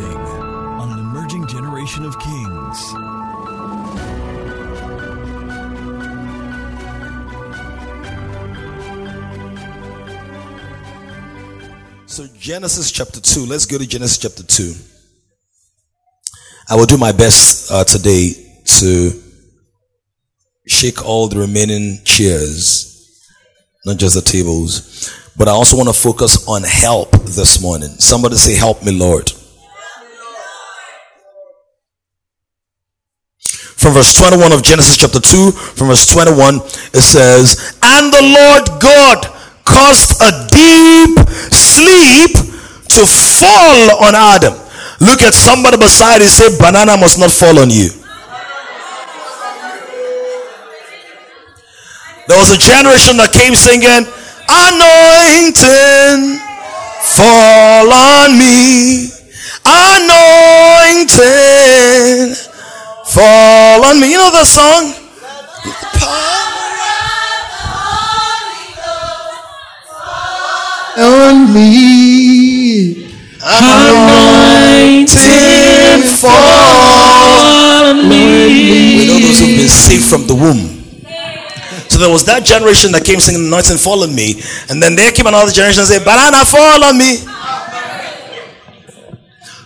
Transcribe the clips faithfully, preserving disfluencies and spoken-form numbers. rising on an emerging generation of kings. So Genesis chapter two, let's go to Genesis chapter two. I will do my best uh, today to shake all the remaining chairs, not just the tables. But I also want to focus on help this morning. Somebody say, help me, Lord. From verse twenty-one of Genesis chapter two, from verse twenty-one, it says, and the Lord God caused a deep sleep to fall on Adam. Look at somebody beside you, say, banana must not fall on you. There was a generation that came singing, anointing fall on me, anointing fall on me. You know the song? The power of the Holy Ghost fall on me, anointing fall on me. We know those who've been saved from the womb. So there was that generation that came singing anointing fall on me, and then there came another generation and said, banana fall on me.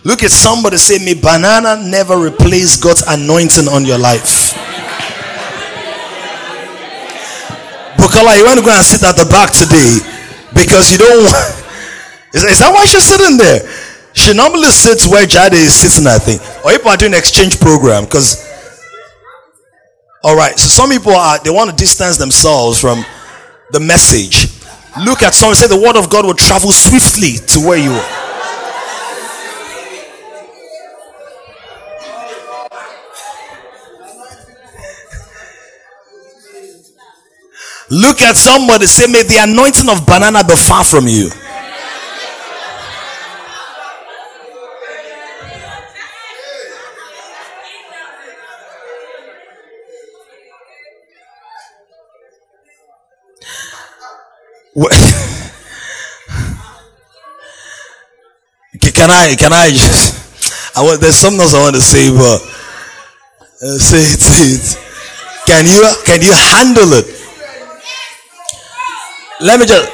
Look at somebody, say, me banana never replace God's anointing on your life. Bukola, you want to go and sit at the back today because you don't want... is, is that why she's sitting there? She normally sits where Jade is sitting, I think, or people are doing exchange program because... Alright, so some people are, they want to distance themselves from the message. Look at someone, say the word of God will travel swiftly to where you are. Look at somebody, say, may the anointing of banana be far from you. Can I? Can I just? I want. There's something else I want to say, but uh, say it, it. Can you? Can you handle it? Let me just.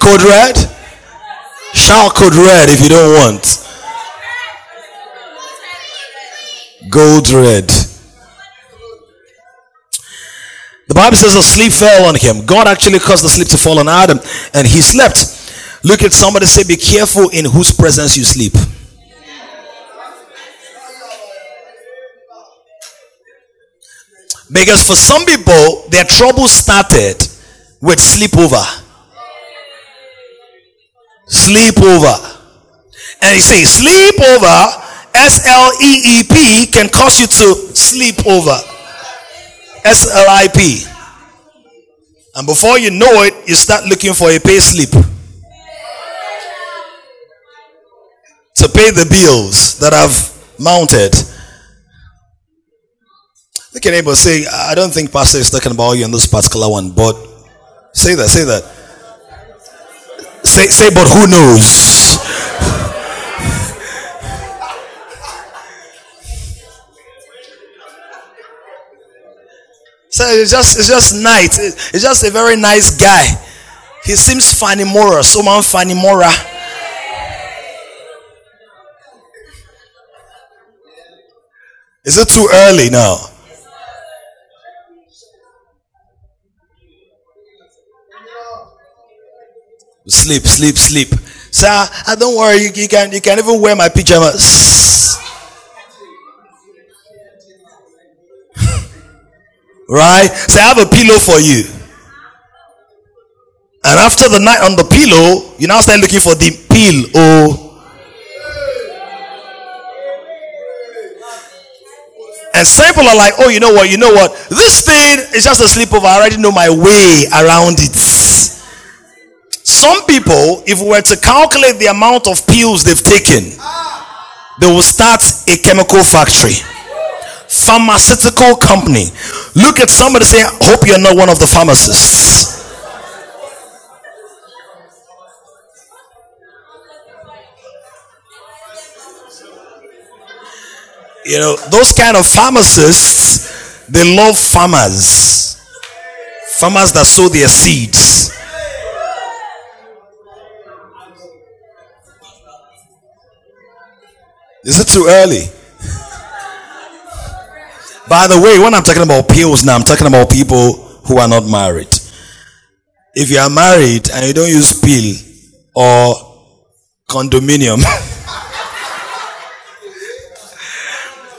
Code red. Shout code red if you don't want. Gold red. The Bible says a sleep fell on him. God actually caused the sleep to fall on Adam, and he slept. Look at somebody, say, be careful in whose presence you sleep. Because for some people, their trouble started with sleepover. Sleepover. And he says, sleepover, S L E E P, can cause you to sleep over. S L I P. And before you know it, you start looking for a pay slip to pay the bills that I've mounted. Look at neighbor, say, I don't think pastor is talking about you in this particular one, but say that, say that. Say, say, but who knows? So it's just, it's just nice. It's just a very nice guy. He seems funny mora, so man funny mora. Is it too early now? Sleep, sleep, sleep. Sir, I don't worry. You, you can you can even wear my pajamas, right? So I have a pillow for you. And after the night on the pillow, you now start looking for the pillow. And some people are like, oh, you know what, you know what? This thing is just a sleepover. I already know my way around it. Some people, if we were to calculate the amount of pills they've taken, they will start a chemical factory. Pharmaceutical company. Look at somebody, say, I hope you're not one of the pharmacists. You know, those kind of pharmacists, they love farmers. Farmers that sow their seeds. Is it too early? By the way, when I'm talking about pills now, I'm talking about people who are not married. If you are married and you don't use pill or condominium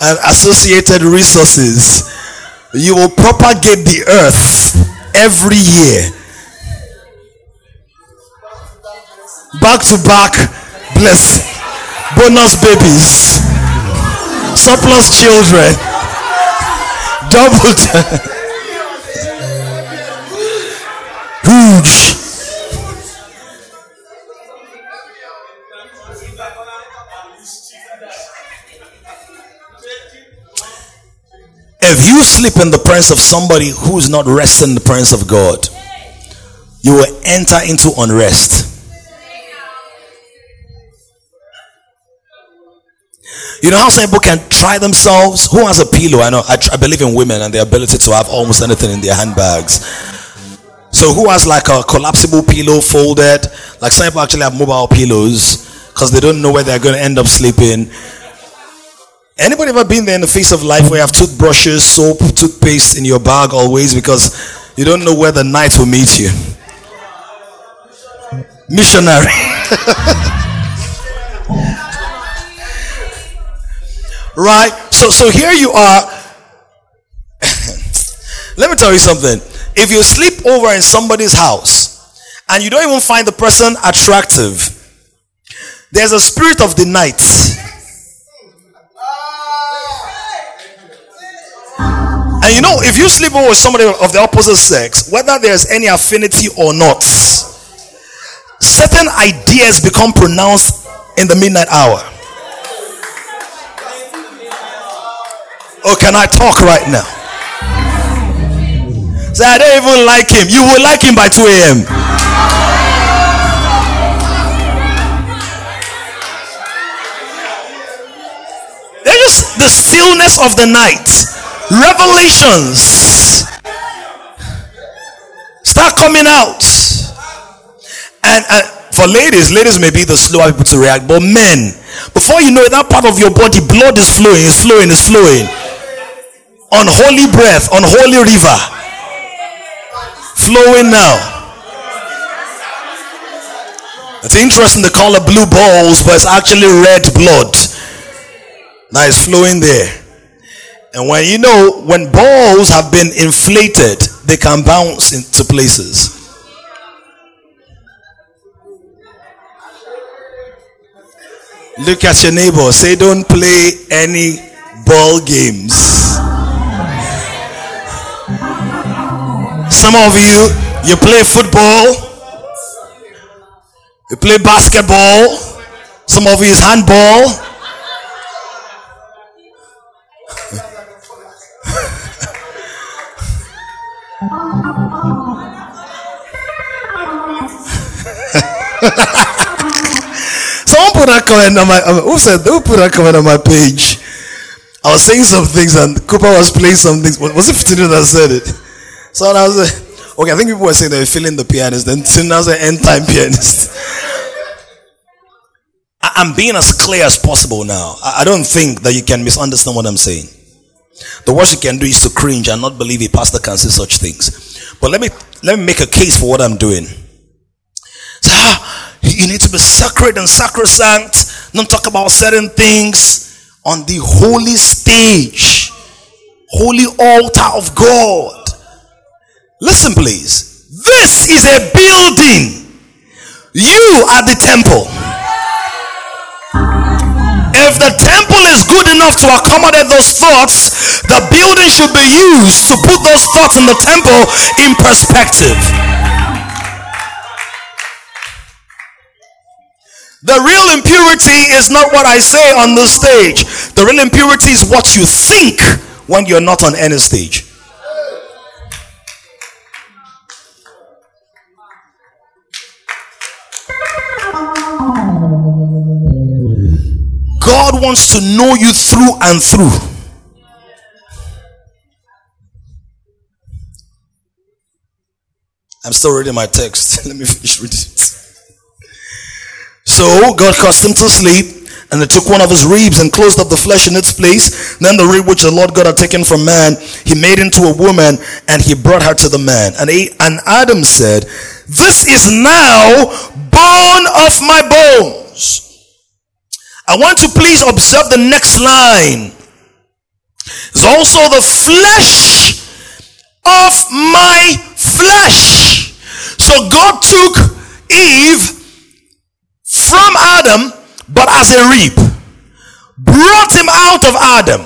and associated resources, you will propagate the earth every year. Back to back blessing. Bonus babies. Surplus children. Double t- Huge. If you sleep in the presence of somebody who is not resting in the presence of God, you will enter into unrest. You know how some people can try themselves? Who has a pillow? I know I, tr- I believe in women and their ability to have almost anything in their handbags. So who has like a collapsible pillow folded? Like some people actually have mobile pillows because they don't know where they're going to end up sleeping. Anybody ever been there in the face of life where you have toothbrushes, soap, toothpaste in your bag always because you don't know where the night will meet you? Missionary. Right? So, so here you are. Let me tell you something. If you sleep over in somebody's house and you don't even find the person attractive, there's a spirit of the night. And you know, if you sleep over with somebody of the opposite sex, whether there's any affinity or not, certain ideas become pronounced in the midnight hour. Oh, can I talk right now? Say, I don't even like him. You will like him by two a.m. They're just the stillness of the night. Revelations start coming out. And, and for ladies, ladies may be the slower people to react, but men, before you know it, that part of your body, blood is flowing, is flowing, is flowing. Unholy breath, unholy river. Flowing now. It's interesting to call it blue balls, but it's actually red blood that is flowing there. And when you know, when balls have been inflated, they can bounce into places. Look at your neighbor. Say, don't play any ball games. Some of you, you play football, you play basketball, some of you is handball. Someone put a comment on my, who said, who put a comment on my page? I was saying some things and Cooper was playing some things. Was it Fitino that said it? So I was like, okay, I think people were saying they were feeling the pianist. Then soon I was an end time pianist. I'm being as clear as possible now. I don't think that you can misunderstand what I'm saying. The worst you can do is to cringe and not believe a pastor can say such things. But let me let me make a case for what I'm doing. So, ah, you need to be sacred and sacrosanct. Don't talk about certain things on the holy stage, holy altar of God. Listen, please. This is a building. You are the temple. If the temple is good enough to accommodate those thoughts, the building should be used to put those thoughts in the temple in perspective. The real impurity is not what I say on the stage. The real impurity is what you think when you're not on any stage. God wants to know you through and through. I'm still reading my text. Let me finish reading it. So God caused him to sleep, and they took one of his ribs and closed up the flesh in its place. Then the rib which the Lord God had taken from man, he made into a woman, and he brought her to the man. And, he, and Adam said, "This is now bone of my bones." I want you please observe the next line. It's also the flesh of my flesh. So God took Eve from Adam, but as a rib, brought him out of Adam,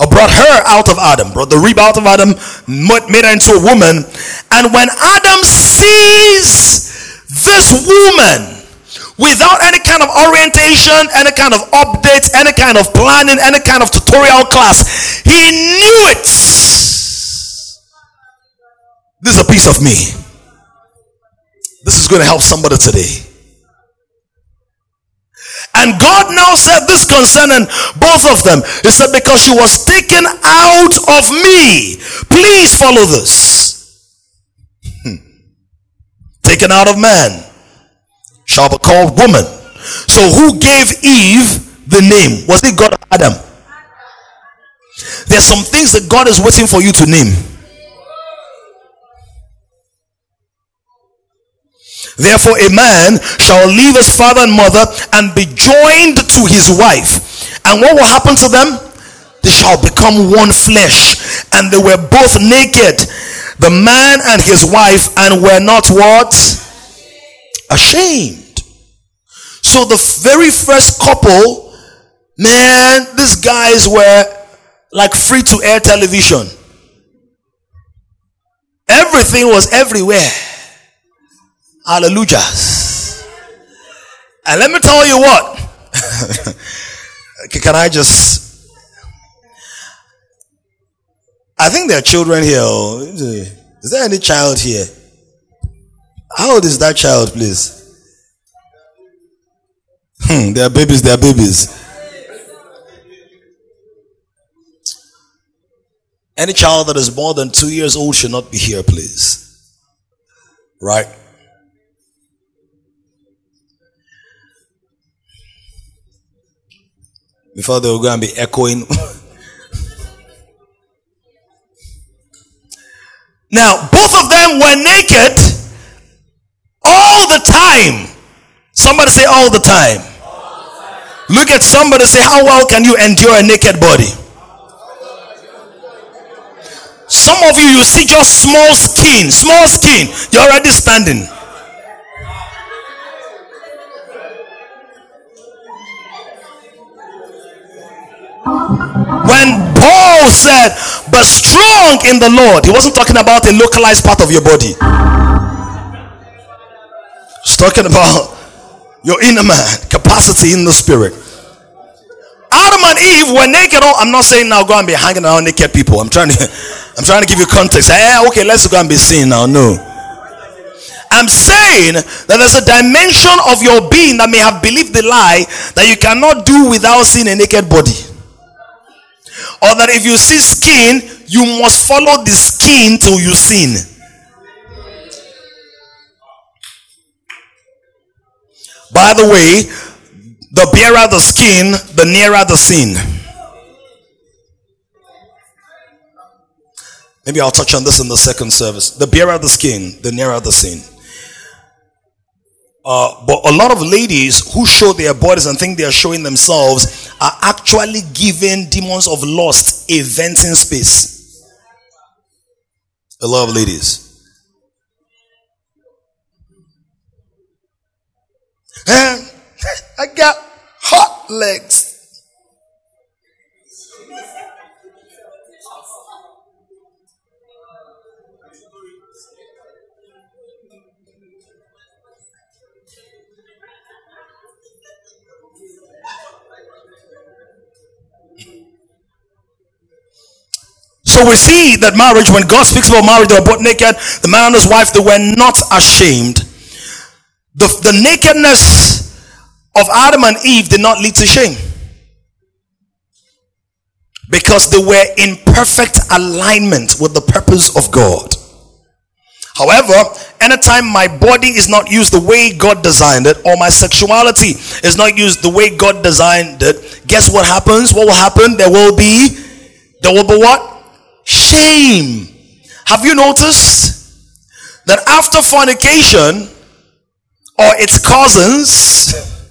or brought her out of Adam, brought the rib out of Adam, made her into a woman. And when Adam sees this woman, without any kind of orientation, any kind of update, any kind of planning, any kind of tutorial class, he knew it. This is a piece of me. This is going to help somebody today. And God now said this concerning both of them. He said, because she was taken out of me. Please follow this. Hmm. Taken out of man shall be called woman. So who gave Eve the name? Was it God or Adam? There's some things that God is waiting for you to name. Therefore a man shall leave his father and mother and be joined to his wife, and what will happen to them? They shall become one flesh. And they were both naked, the man and his wife, and were not what? Ashamed. So the very first couple, man, these guys were like free to air television. Everything was everywhere. Hallelujah. And let me tell you what. Can I just, I think there are children here. Is there any child here? How old is that child, please? Hmm, they are babies, they are babies. Any child that is more than two years old should not be here, please. Right? Before they were going to be echoing. Now, both of them were naked all the time. Somebody say all the time. All the time. Look at somebody, say, how well can you endure a naked body? Some of you, you see just small skin, small skin. You're already standing. When Paul said, "But strong in the Lord," he wasn't talking about a localized part of your body. He's talking about your inner man, capacity in the spirit. Adam and Eve were naked. Oh, I'm not saying now go and be hanging around naked people. I'm trying to, I'm trying to give you context. Eh, okay, let's go and be seen now. No. I'm saying that there's a dimension of your being that may have believed the lie that you cannot do without seeing a naked body. Or that if you see skin, you must follow the skin till you sin. By the way, the barer the skin, the nearer the sin. Maybe I'll touch on this in the second service. The barer the skin, the nearer the sin. Uh, but a lot of ladies who show their bodies and think they are showing themselves are actually giving demons of lust a venting space. A lot of ladies. And I got hot legs. So we see that marriage, when God speaks about marriage, they were both naked. The man and his wife, they were not ashamed. The, the nakedness of Adam and Eve did not lead to shame. because they were in perfect alignment with the purpose of God. However, anytime my body is not used the way God designed it, or my sexuality is not used the way God designed it, guess what happens? What will happen? There will be, there will be what? Shame. Have you noticed that after fornication or its cousins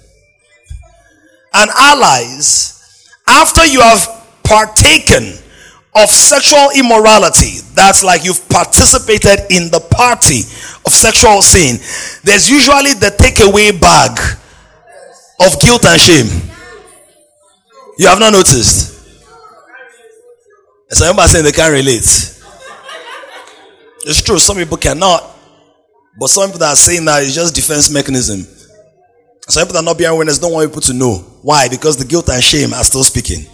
and allies, after you have partaken of sexual immorality, that's like you've participated in the party of sexual sin, there's usually the takeaway bag of guilt and shame. You have not noticed? Some people are saying they can't relate. It's true, some people cannot. But some people that are saying that is just defense mechanism. Some people that are not bearing witness don't want people to know. Why? Because the guilt and shame are still speaking.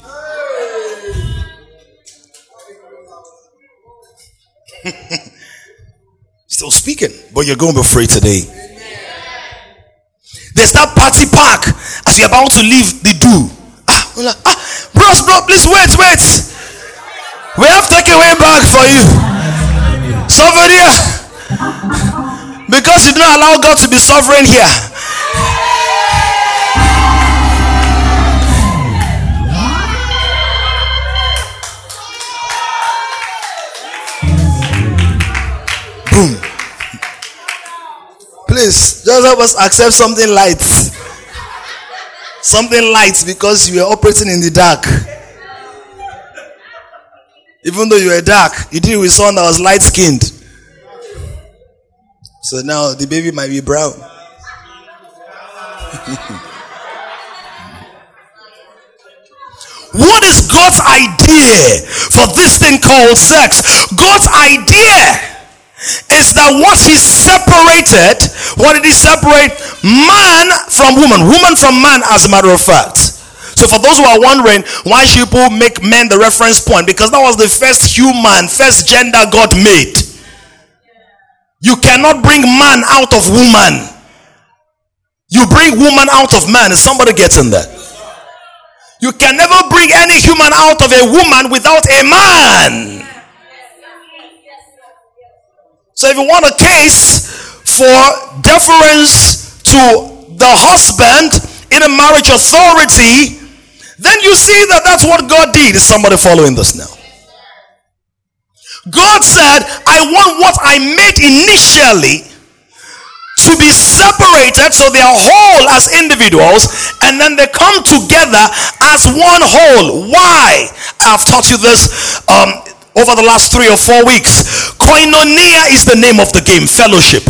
Still speaking, but you're going to be free today. There's that party pack as you're about to leave the do. Ah, like, ah, bros, bro, please wait, wait. We have takeaway bag for you. Souvenir. Because you do not allow God to be sovereign here. Boom. Please, just help us accept something light. Something light, because you are operating in the dark. Even though you were dark, you deal with someone that was light-skinned. So now the baby might be brown. What is God's idea for this thing called sex? God's idea is that what is separated, what did he separate? Man from woman, woman from man, as a matter of fact. So for those who are wondering why should people make men the reference point, because that was the first human, first gender God made. You cannot bring man out of woman. You bring woman out of man. Is somebody getting that? You can never bring any human out of a woman without a man. So if you want a case for deference to the husband in a marriage authority, then you see that that's what God did. Is somebody following this now? God said, I want what I made initially to be separated so they are whole as individuals, and then they come together as one whole. Why? I've taught you this um, over the last three or four weeks. Koinonia is the name of the game, fellowship.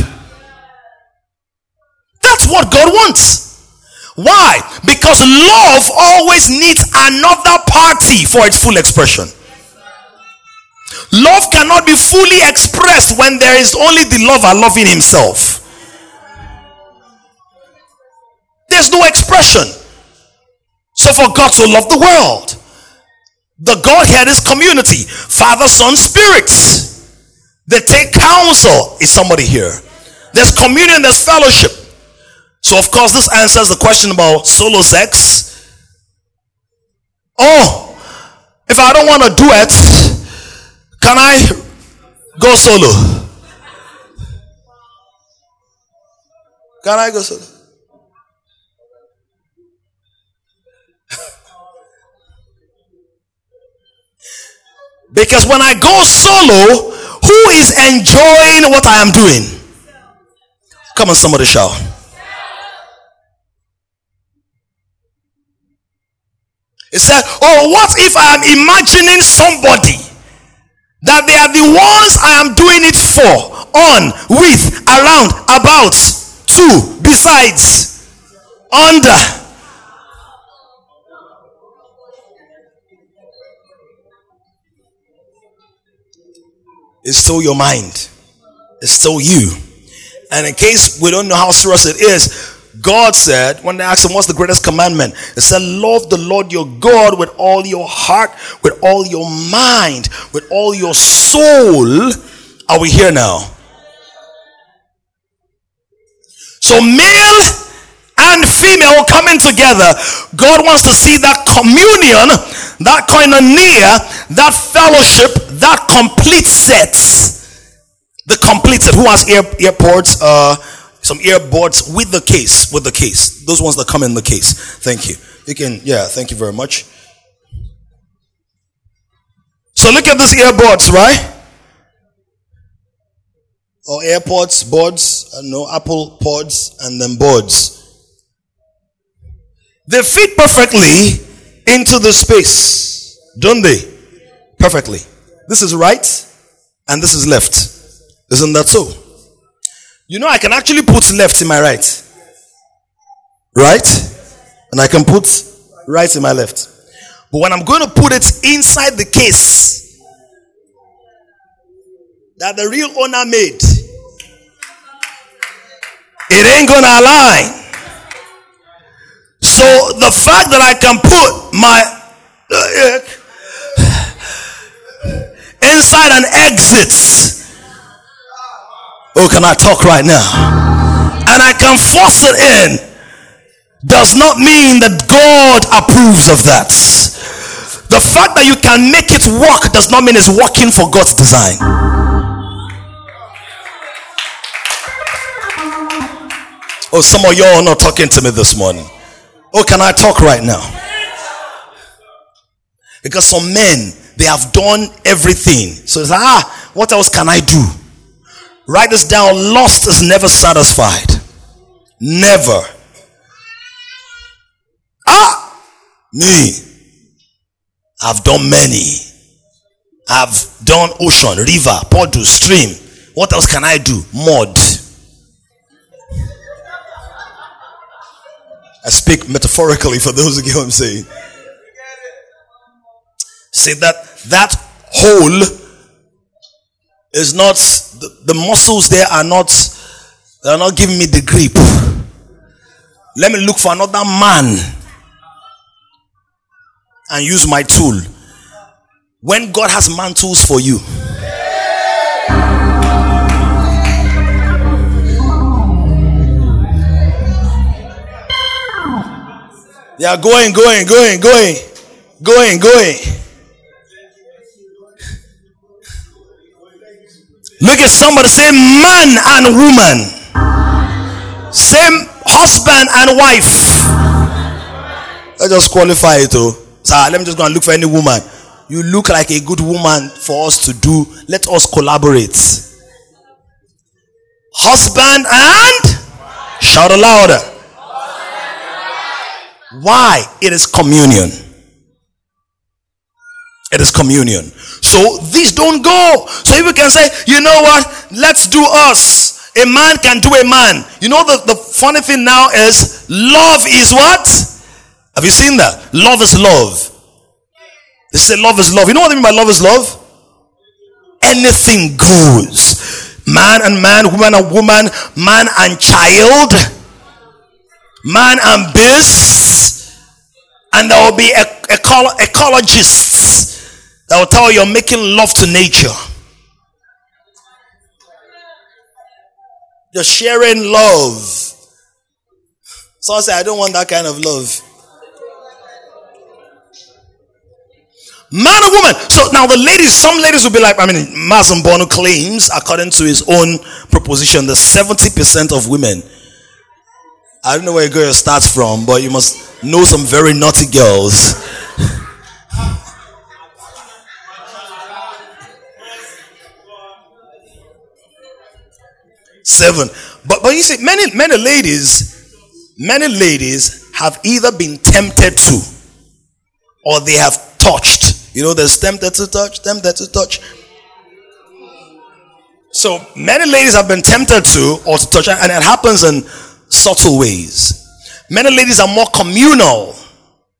That's what God wants. Why? Because love always needs another party for its full expression. Love cannot be fully expressed when there is only the lover loving himself. There's no expression. So for God so loved the world. The Godhead is community. Father, Son, Spirit. They take counsel. Is somebody here? There's communion, there's fellowship. So of course this answers the question about solo sex. Oh, if I don't want to do it, can I go solo? Can I go solo? Because when I go solo, who is enjoying what I am doing? Come on, somebody shout. It said, oh, what if I am imagining somebody that they are the ones I am doing it for, on, with, around, about, to, besides, under. It's still your mind. It's still you. And in case we don't know how serious it is, God said, when they asked him, what's the greatest commandment? He said, love the Lord your God with all your heart, with all your mind, with all your soul. Are we here now? So male and female coming together, God wants to see that communion that koinonia, that fellowship, that complete set. The complete set. Who has ear, earpods? Uh, some earbuds with the case, with the case. Those ones that come in the case. Thank you. You can, yeah, thank you very much. So look at these earbuds, right? Or AirPods, boards, no, Apple pods, and then boards. They fit perfectly into the space, don't they? Perfectly. This is right, and this is left. Isn't that so? You know, I can actually put left in my right. Right? And I can put right in my left. But when I'm going to put it inside the case that the real owner made, it ain't going to align. So the fact that I can put my inside and exit. Oh, can I talk right now? And I can force it in. Does not mean that God approves of that. The fact that you can make it work does not mean it's working for God's design. Oh, some of y'all are not talking to me this morning. Oh, can I talk right now? Because some men, they have done everything. So it's like, ah, what else can I do? Write this down. Lust is never satisfied. Never. Me, I've done many. I've done ocean, river, port, stream. What else can I do? Mud. I speak metaphorically for those who get what I'm saying. See that that hole is not the, the muscles there are not they are not giving me the grip. Let me look for another man and use my tool. When God has man tools for you, they are going, going, going, going, going, going. Look at somebody, say man and woman, same husband and wife. Let's just qualify it though. Sir, let me just go and look for any woman. You look like a good woman for us to do. Let us collaborate. Husband and? Shout louder. Why? It is communion. It is communion. So these don't go. So if we can say, you know what? Let's do us. A man can do a man. You know the, the funny thing now is love is what? Have you seen that? Love is love. They say love is love. You know what I mean by love is love? Anything goes. Man and man, woman and woman, man and child, man and beast, and there will be ec- ecolo- ecologists that will tell you you're making love to nature. You're sharing love. So I say, I don't want that kind of love. Man or woman. So now the ladies, some ladies will be like, I mean, Mazen Bono claims, according to his own proposition, that seventy percent of women, I don't know where a girl starts from, but you must know some very naughty girls. Seven. But but you see, many, many ladies, many ladies have either been tempted to, or they have touched. You know, there's tempted to touch, tempted to touch. So many ladies have been tempted to or to touch, and it happens in subtle ways. Many ladies are more communal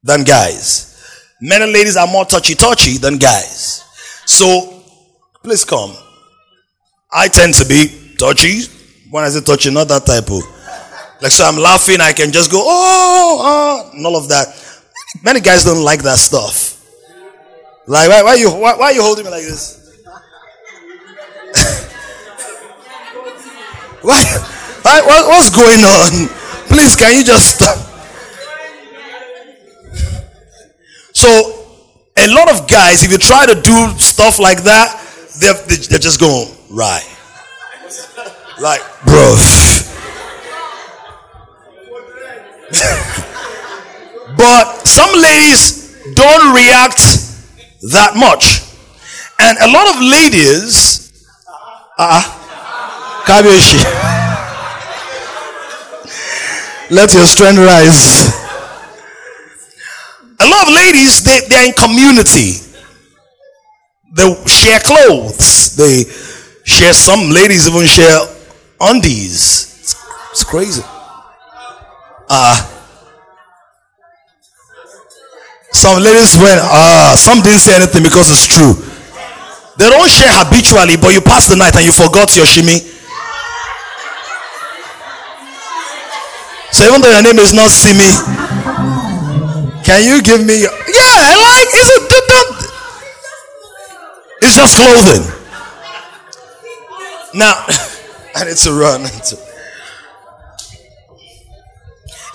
than guys. Many ladies are more touchy-touchy than guys. So, please come. I tend to be touchy. When I say touchy, not that type of. Like, so I'm laughing, I can just go, oh, oh, and all of that. Many guys don't like that stuff. Like, why, why you why, why are you holding me like this? Why, why, what, what's going on? Please, can you just stop? So, A lot of guys, if you try to do stuff like that, they're, they're just going, right. Like, bro. But some ladies don't react that much. And a lot of ladies, ah, uh, Kabeshi, let your strength rise. A lot of ladies, they, they're in community. They share clothes. They share, some ladies even share undies. It's, it's crazy. Ah. Uh, Some ladies went, ah, some didn't say anything because it's true. They don't share habitually, but you pass the night and you forgot your shimmy. So even though your name is not Simi, can you give me your, yeah, like, it's, a, that, that, it's just clothing. Now, I need to run.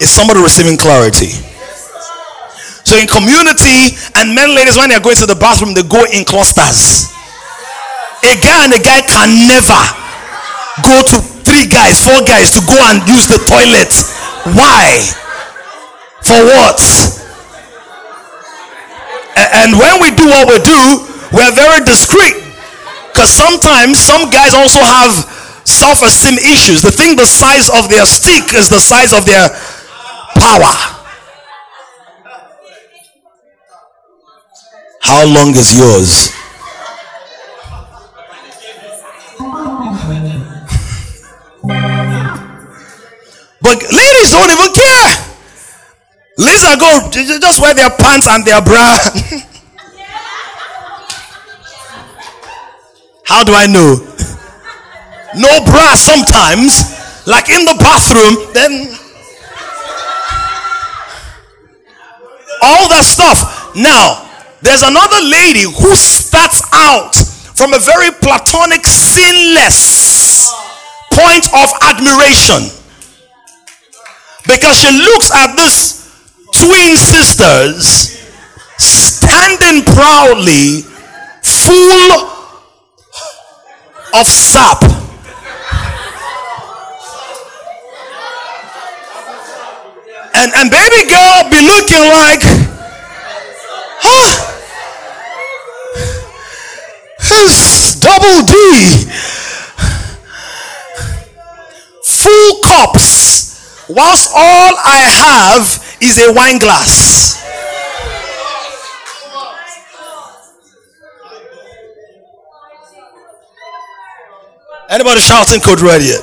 Is somebody receiving clarity? So in community, and men, ladies, when they're going to the bathroom, they go in clusters. A guy and a guy can never go to three guys, four guys to go and use the toilet. Why? For what? And when we do what we do, we're very discreet. Because sometimes some guys also have self-esteem issues. They think the size of their stick is the size of their power. How long is yours? But ladies don't even care. Ladies are going to just wear their pants and their bra. How do I know? No bra sometimes, like in the bathroom, then all that stuff. Now, there's another lady who starts out from a very platonic, sinless point of admiration. Because she looks at these twin sisters standing proudly, full of sap. And, and baby girl be looking like, double D, full cups, whilst all I have is a wine glass. Anybody shouting code red yet?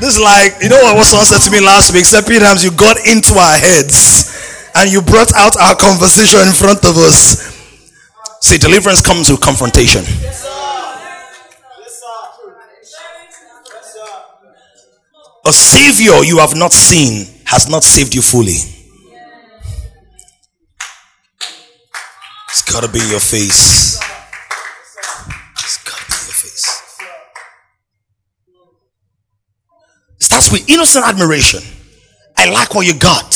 This is like, you know what someone said to me last week? Said, Peter, you got into our heads and you brought out our conversation in front of us. See, deliverance comes with confrontation. Yes, sir. Yes, sir. A savior you have not seen has not saved you fully. It's got to be in your face. It's got to be in your face. It starts with innocent admiration. I like what you got.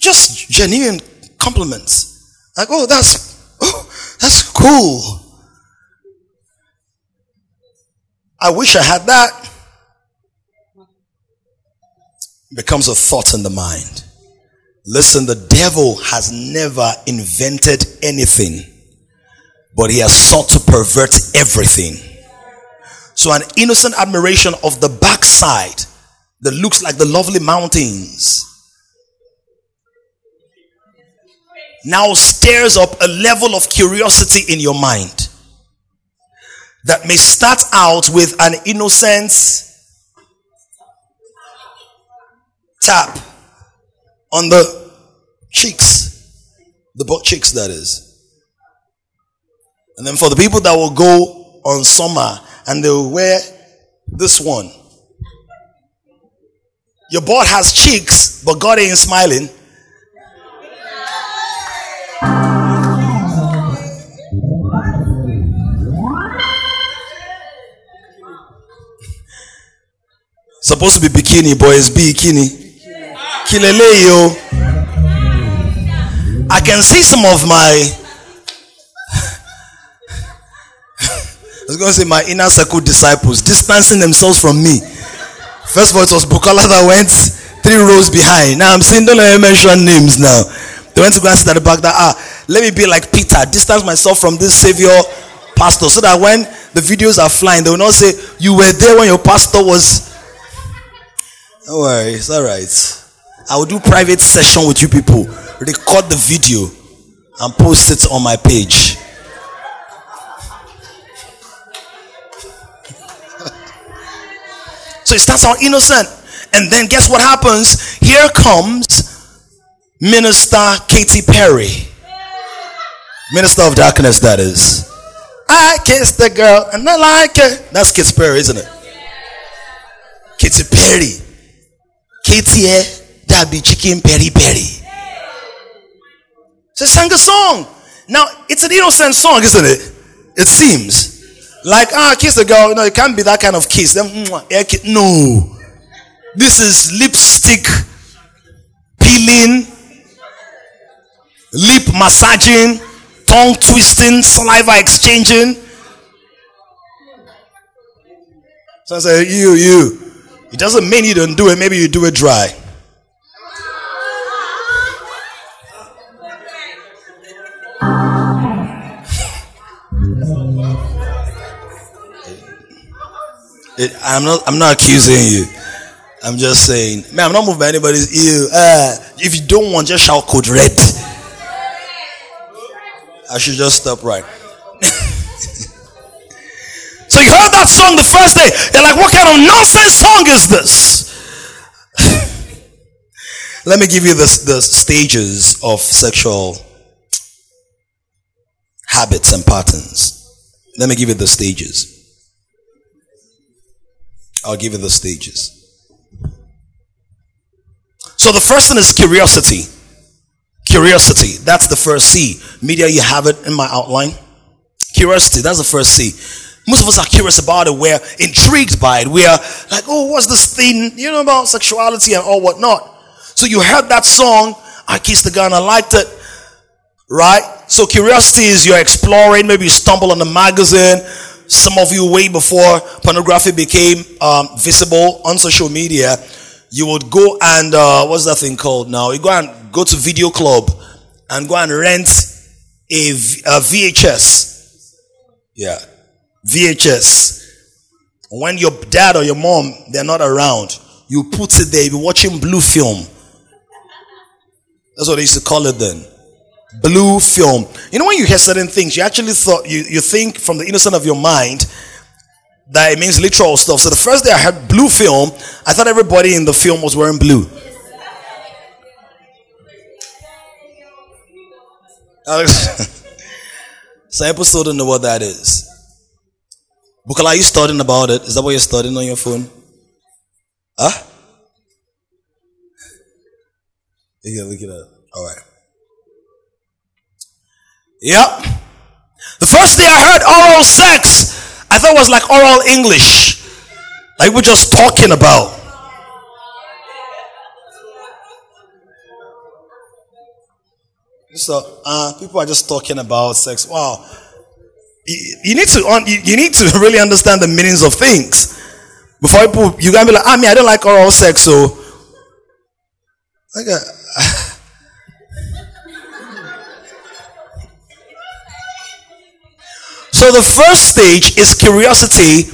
Just genuine compliments. Like, oh, that's... that's cool. I wish I had that. Becomes a thought in the mind. Listen, the devil has never invented anything, but he has sought to pervert everything. So an innocent admiration of the backside that looks like the lovely mountains now stirs up a level of curiosity in your mind that may start out with an innocent tap on the cheeks, the butt cheeks, that is. And then for the people that will go on summer and they'll wear this one, your butt has cheeks, but God ain't smiling. Supposed to be bikini, boys, bikini. Kilele yo. I can see some of my I was going to say my inner circle disciples distancing themselves from me. First of all, it was Bukola that went three rows behind. Now I'm seeing, don't let me mention names now. They went to go and sit at the back that, ah, let me be like Peter, distance myself from this savior pastor, so that when the videos are flying, they will not say, you were there when your pastor was. Don't worry, it's all right. I will do private session with you people. Record the video and post it on my page. So it starts out innocent. And then guess what happens? Here comes Minister Katy Perry. Minister of Darkness, that is. I kissed the girl and I like her. That's Katy Perry, isn't it? Katy Perry. Katy, eh? That be chicken peri peri. She sang a song. Now, it's an innocent song, isn't it? It seems. Like, ah, kiss the girl. No, it can't be that kind of kiss. No. This is lipstick peeling, lip massaging, tongue twisting, saliva exchanging. So I say, you, you. It doesn't mean you don't do it. Maybe you do it dry. It, I'm not. I'm not accusing you. I'm just saying, man. I'm not moved by anybody's ear. Uh, if you don't want, just shout code red. I should just stop right. So you heard that song the first day. You're like, what kind of nonsense song is this? Let me give you the the stages of sexual habits and patterns. Let me give you the stages. I'll give you the stages. So the first one is curiosity. Curiosity. That's the first C. Media, you have it in my outline. Curiosity. That's the first C. Most of us are curious about it. We're intrigued by it. We are like, oh, what's this thing? You know about sexuality and all whatnot. So you heard that song. I kissed the girl and I liked it. Right? So curiosity is you're exploring. Maybe you stumble on a magazine. Some of you, way before pornography became um, visible on social media, you would go and, uh, what's that thing called now? You go and go to Video Club and go and rent a, v- a V H S. Yeah, V H S. When your dad or your mom, they're not around, you put it there, you'll be watching blue film. That's what they used to call it then. Blue film. You know, when you hear certain things, you actually thought, you, you think from the innocence of your mind that it means literal stuff. So the first day I heard blue film, I thought everybody in the film was wearing blue. Some people still don't know what that is. Bukola, are you studying about it? Is that what you're studying on your phone? Huh? Yeah, look at that. All right. Yep. The first day I heard oral sex, I thought it was like oral English. Like we're just talking about. So uh, people are just talking about sex. Wow. You, you need to un- you, you need to really understand the meanings of things. Before people, you can be like, I mean, I don't like oral sex, so like a, So the first stage is curiosity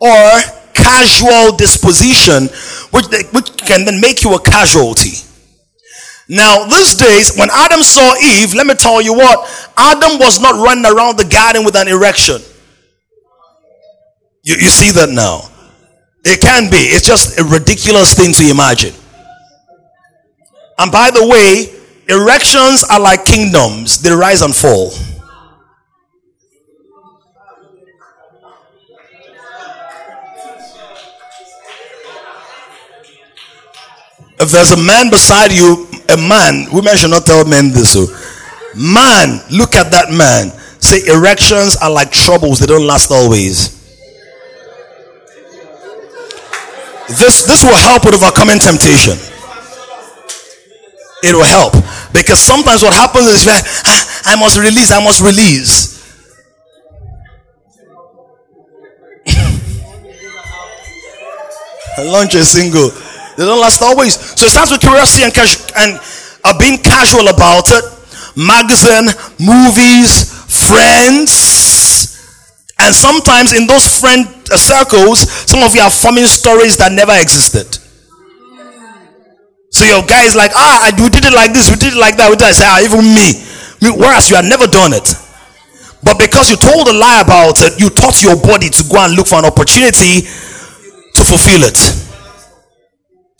or casual disposition, which, which can then make you a casualty. Now, these days, when Adam saw Eve, let me tell you what, Adam was not running around the garden with an erection. You, you see that now. It can be. It's just a ridiculous thing to imagine. And by the way, erections are like kingdoms. They rise and fall. If there's a man beside you, a man, women should not tell men this. So. Man, look at that man. Say, erections are like troubles. They don't last always. This, this will help with overcoming temptation. It will help. Because sometimes what happens is like, ah, I must release, I must release. Launch a single. They don't last always. So sense of curiosity and, casu- and uh, being casual about it. Magazine, movies, friends. And sometimes in those friend uh, circles, some of you are forming stories that never existed. So your guy is like, ah, I, we did it like this, we did it like that, we did it like that. Ah, even me. me. Whereas you had never done it. But because you told a lie about it, you taught your body to go and look for an opportunity to fulfill it,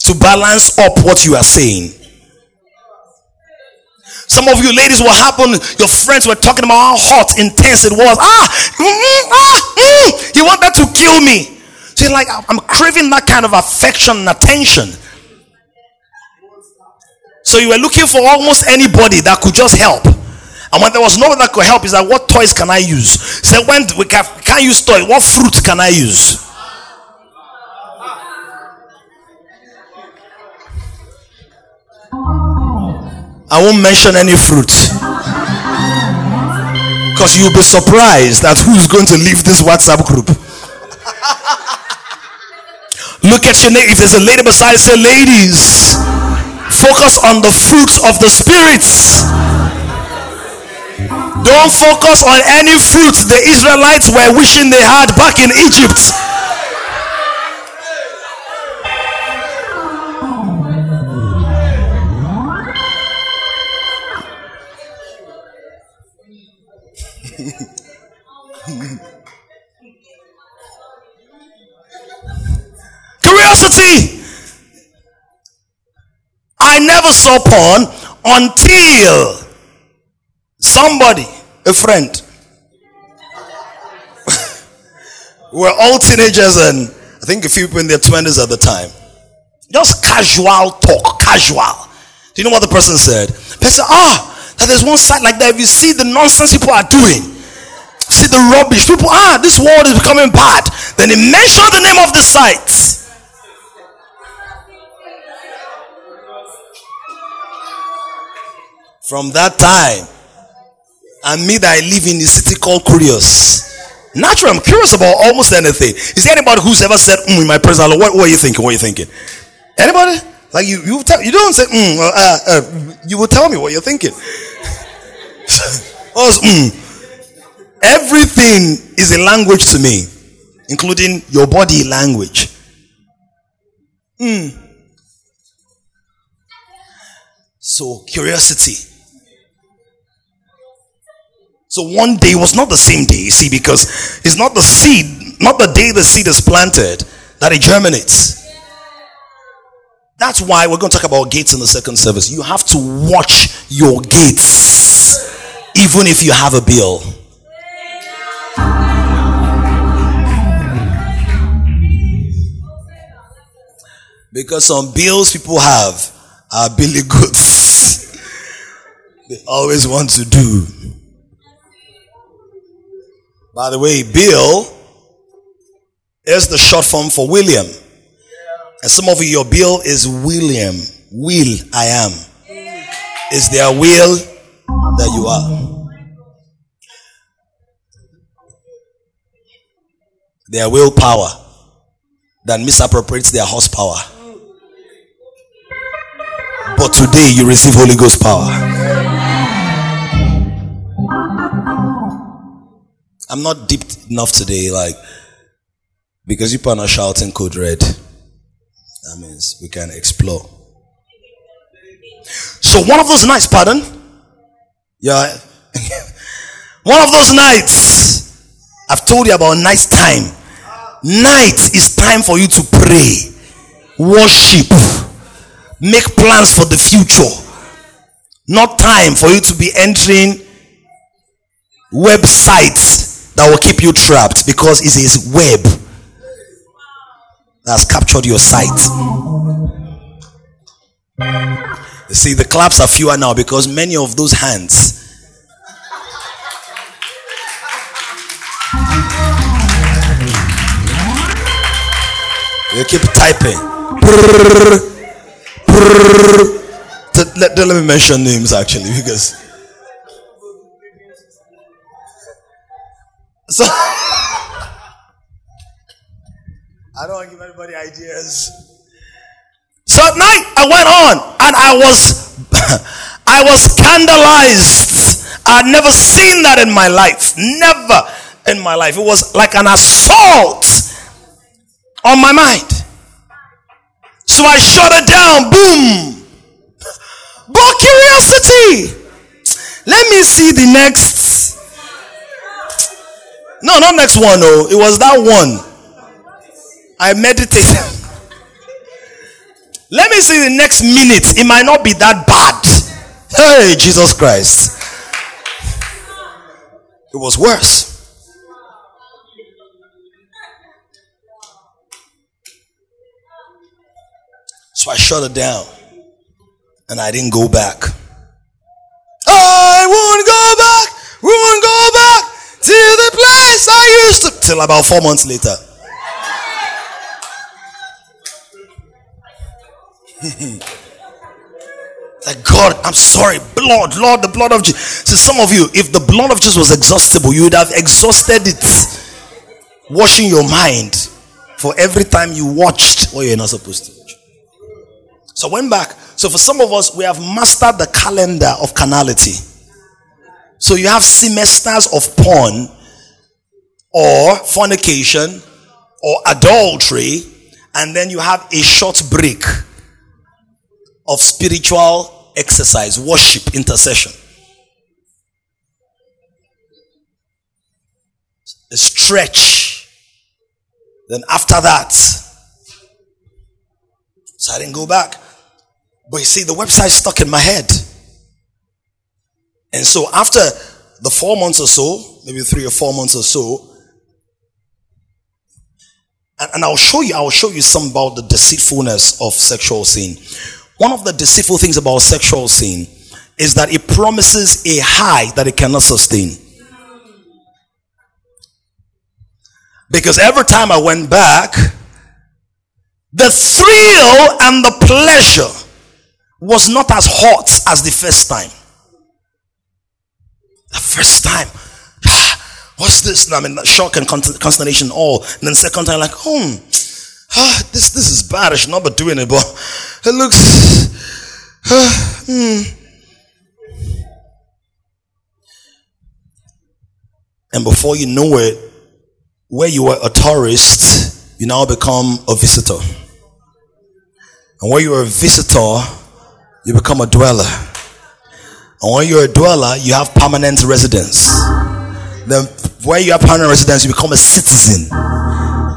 to balance up what you are saying. Some of you ladies, what happened, your friends were talking about how hot, intense it was. Ah, mm, ah mm, you wanted to kill me. So you're like, I'm craving that kind of affection and attention. So you were looking for almost anybody that could just help. And when there was nobody that could help, it's like, what toys can I use? So when we can't use toys, what fruit can I use? I won't mention any fruit, because you'll be surprised at who's going to leave this WhatsApp group. Look at your neighbor. If there's a lady beside you, say, ladies, focus on the fruits of the spirits. Don't focus on any fruits the Israelites were wishing they had back in Egypt. Curiosity. I never saw porn until somebody, a friend, we're all teenagers, and I think a few people in their twenties at the time. Just casual talk, casual. Do you know what the person said? They said, "Ah, oh, there's one site like that. If you see the nonsense people are doing." See the rubbish people, ah, this world is becoming bad. Then he mentioned the name of the site. From that time, and me that I live in a city called Curious. Naturally, I'm curious about almost anything. Is there anybody who's ever said, mm, in my presence, what, what are you thinking? What are you thinking? Anybody? Like you, you, tell, you don't say, mm, uh, uh, you will tell me what you're thinking. Us, mm. Everything is a language to me, including your body language. Mm. So, curiosity. So, one day was not the same day, you see, because it's not the seed, not the day the seed is planted, that it germinates. That's why we're going to talk about gates in the second service. You have to watch your gates, even if you have a bill. Because some bills people have are billy goats. They always want to do. By the way, Bill is the short form for William. And some of you, your bill is William. Will I am. It's their will that you are. Their willpower that misappropriates their horsepower. But today you receive Holy Ghost power. I'm not deep enough today, like, because you are not shouting code red. That means we can explore. So one of those nights, pardon? Yeah. One of those nights, I've told you about night time. Night is time for you to pray, worship, make plans for the future. Not time for you to be entering websites that will keep you trapped, because it is web that has captured your sight. You see, the claps are fewer now because many of those hands they keep typing. Brrr, brrr, to let, let me mention names actually, because so I don't want to give anybody ideas. So now I went on and I was I was scandalized. I had never seen that in my life. Never in my life. It was like an assault on my mind. So I shut it down. Boom. But curiosity. Let me see the next. No, not next one. No, it was that one. I meditated. Let me see the next minute. It might not be that bad. Hey, Jesus Christ. It was worse. So I shut it down. And I didn't go back. I won't go back. We won't go back. Till the place I used to. Till about four months later. Like, God, I'm sorry, blood, Lord, the blood of Jesus. So some of you, if the blood of Jesus was exhaustible, you would have exhausted it, washing your mind for every time you watched what you're not supposed to watch. So I went back. So for some of us, we have mastered the calendar of carnality. So you have semesters of porn or fornication or adultery, and then you have a short break of spiritual exercise, worship, intercession. A stretch. Then after that. So I didn't go back. But you see, the website stuck in my head. And so after the four months or so, maybe three or four months or so, and, and I'll show you, I'll show you some about the deceitfulness of sexual sin. One of the deceitful things about sexual sin is that it promises a high that it cannot sustain. Because every time I went back, the thrill and the pleasure was not as hot as the first time. The first time, ah, what's this? I mean, that shock and consternation, all. And then the second time, like, hmm. Oh, this this is bad. I should not be doing it, but it looks. Uh, hmm. And before you know it, where you were a tourist, you now become a visitor. And where you are a visitor, you become a dweller. And when you're a dweller, you have permanent residence. Then, where you have permanent residence, you become a citizen.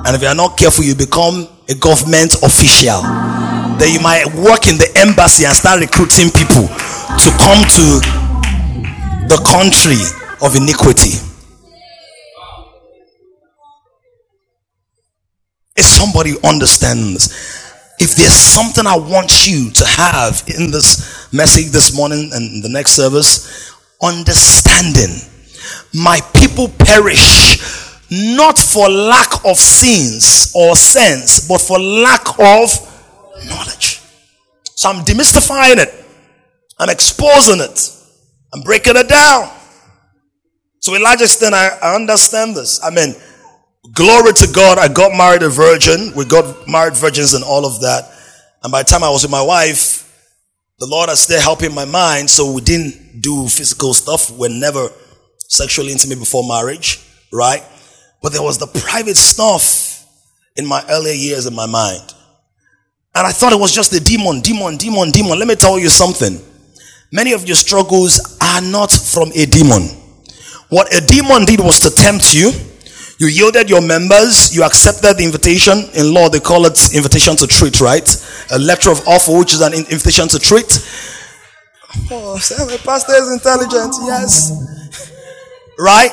And if you are not careful, you become a government official. Then you might work in the embassy and start recruiting people to come to the country of iniquity. Is somebody understanding this? If there's something I want you to have in this message this morning and the next service, understanding. My people perish. Not for lack of sins or sense, but for lack of knowledge. So I'm demystifying it. I'm exposing it. I'm breaking it down. To a large extent, I, I understand this. I mean, glory to God, I got married a virgin. We got married virgins and all of that. And by the time I was with my wife, the Lord is still helping my mind. So we didn't do physical stuff. We're never sexually intimate before marriage, right? But there was the private stuff in my earlier years in my mind. And I thought it was just the demon, demon, demon, demon. Let me tell you something. Many of your struggles are not from a demon. What a demon did was to tempt you. You yielded your members. You accepted the invitation. In law, they call it invitation to treat, right? A letter of offer, which is an invitation to treat. Oh, my pastor is intelligent. Yes. Right?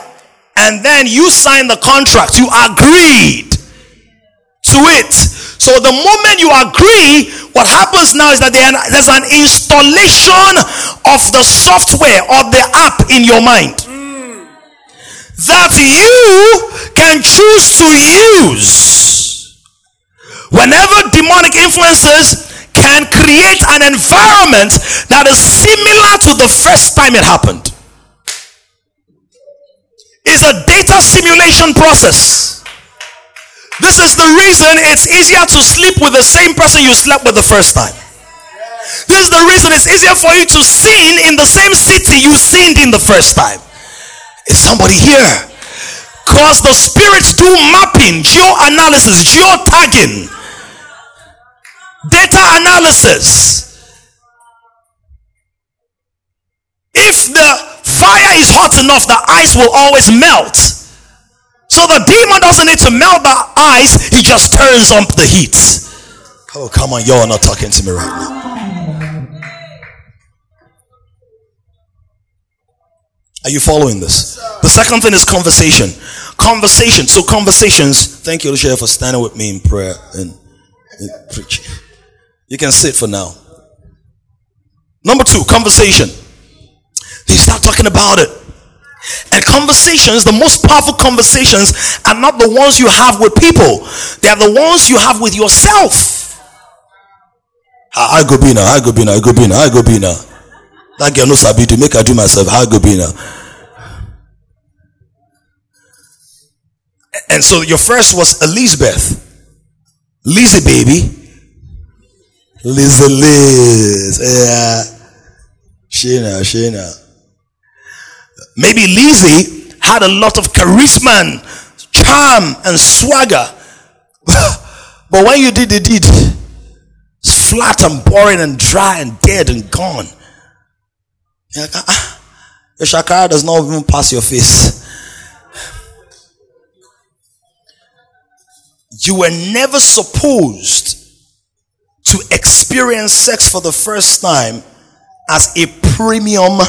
And then you sign the contract. You agreed to it. So the moment you agree, what happens now is that there's an installation of the software or the app in your mind mm. that you can choose to use. Whenever demonic influences and create an environment that is similar to the first time it happened. It's a data simulation process. This is the reason it's easier to sleep with the same person you slept with the first time. This is the reason it's easier for you to sin in the same city you sinned in the first time. Is somebody here? Because the spirits do mapping, geo-analysis, geo-tagging, data analysis. If the fire is hot enough, the ice will always melt. So the demon doesn't need to melt the ice, he just turns up the heat. Oh, come on, y'all are not talking to me right now. Are you following this? The second thing is conversation. Conversation. So conversations. Thank you, Legev, for standing with me in prayer and, and preaching. You can sit for now. Number two, conversation. They start talking about it. And conversations, the most powerful conversations are not the ones you have with people. They are the ones you have with yourself. I go be now, I go be now, I go be now, I go be now. That girl knows I be to make her do myself. I go be now. And so your first was Elizabeth. Lizzie, baby. Lizzie, Liz. Yeah. Shina, Shina. Maybe Lizzie had a lot of charisma and charm and swagger. But when you did the deed, flat and boring and dry and dead and gone. Like, ah, your shakara does not even pass your face. You were never supposed to experience sex for the first time as a premium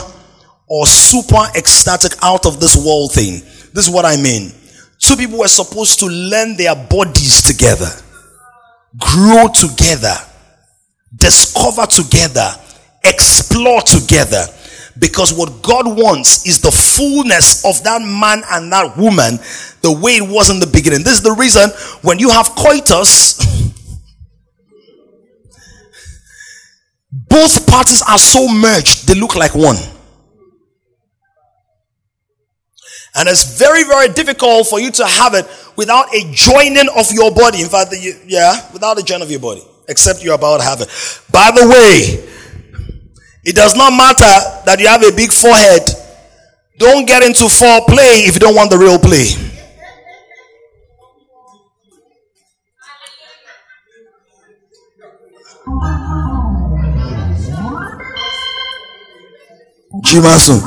or super ecstatic out of this world thing. This is what I mean. Two people were supposed to learn their bodies together, grow together, discover together, explore together. Because what God wants is the fullness of that man and that woman the way it was in the beginning. This is the reason when you have coitus, both parties are so merged, they look like one. And it's very, very difficult for you to have it without a joining of your body. In fact, you, yeah, without a joining of your body, except you're about to have it. By the way, it does not matter that you have a big forehead. Don't get into foreplay if you don't want the real play. Jimasu.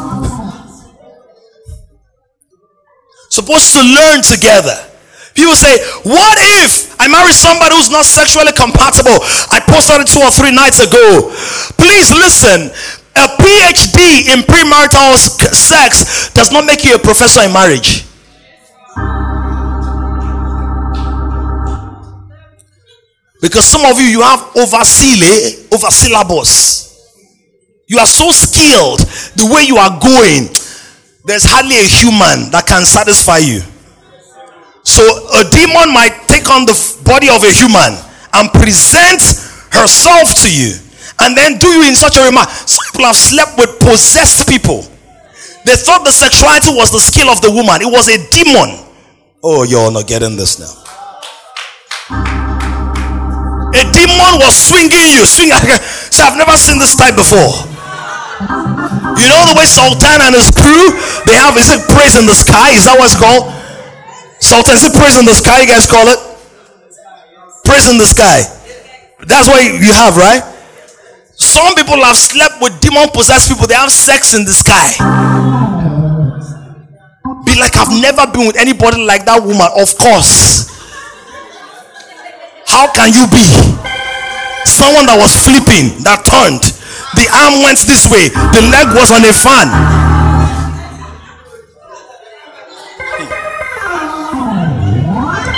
Supposed to learn together. People say, what if I marry somebody who's not sexually compatible? I posted it two or three nights ago. Please listen. A P H D in premarital sex does not make you a professor in marriage. Because some of you, you have oversile, oversyllabus. You are so skilled the way you are going. There's hardly a human that can satisfy you. So a demon might take on the body of a human and present herself to you. And then do you in such a remark. Some people have slept with possessed people. They thought the sexuality was the skill of the woman. It was a demon. Oh, you're not getting this now. A demon was swinging you. Swing. So I've never seen this type before. You know the way Sultan and his crew, they have, is it praise in the sky? Is that what it's called? Sultan, is it praise in the sky you guys call it? Praise in the sky. That's what you have, right? Some people have slept with demon-possessed people. They have sex in the sky. Be like, I've never been with anybody like that woman. Of course. How can you be? Someone that was sleeping, that turned. The arm went this way. The leg was on a fan.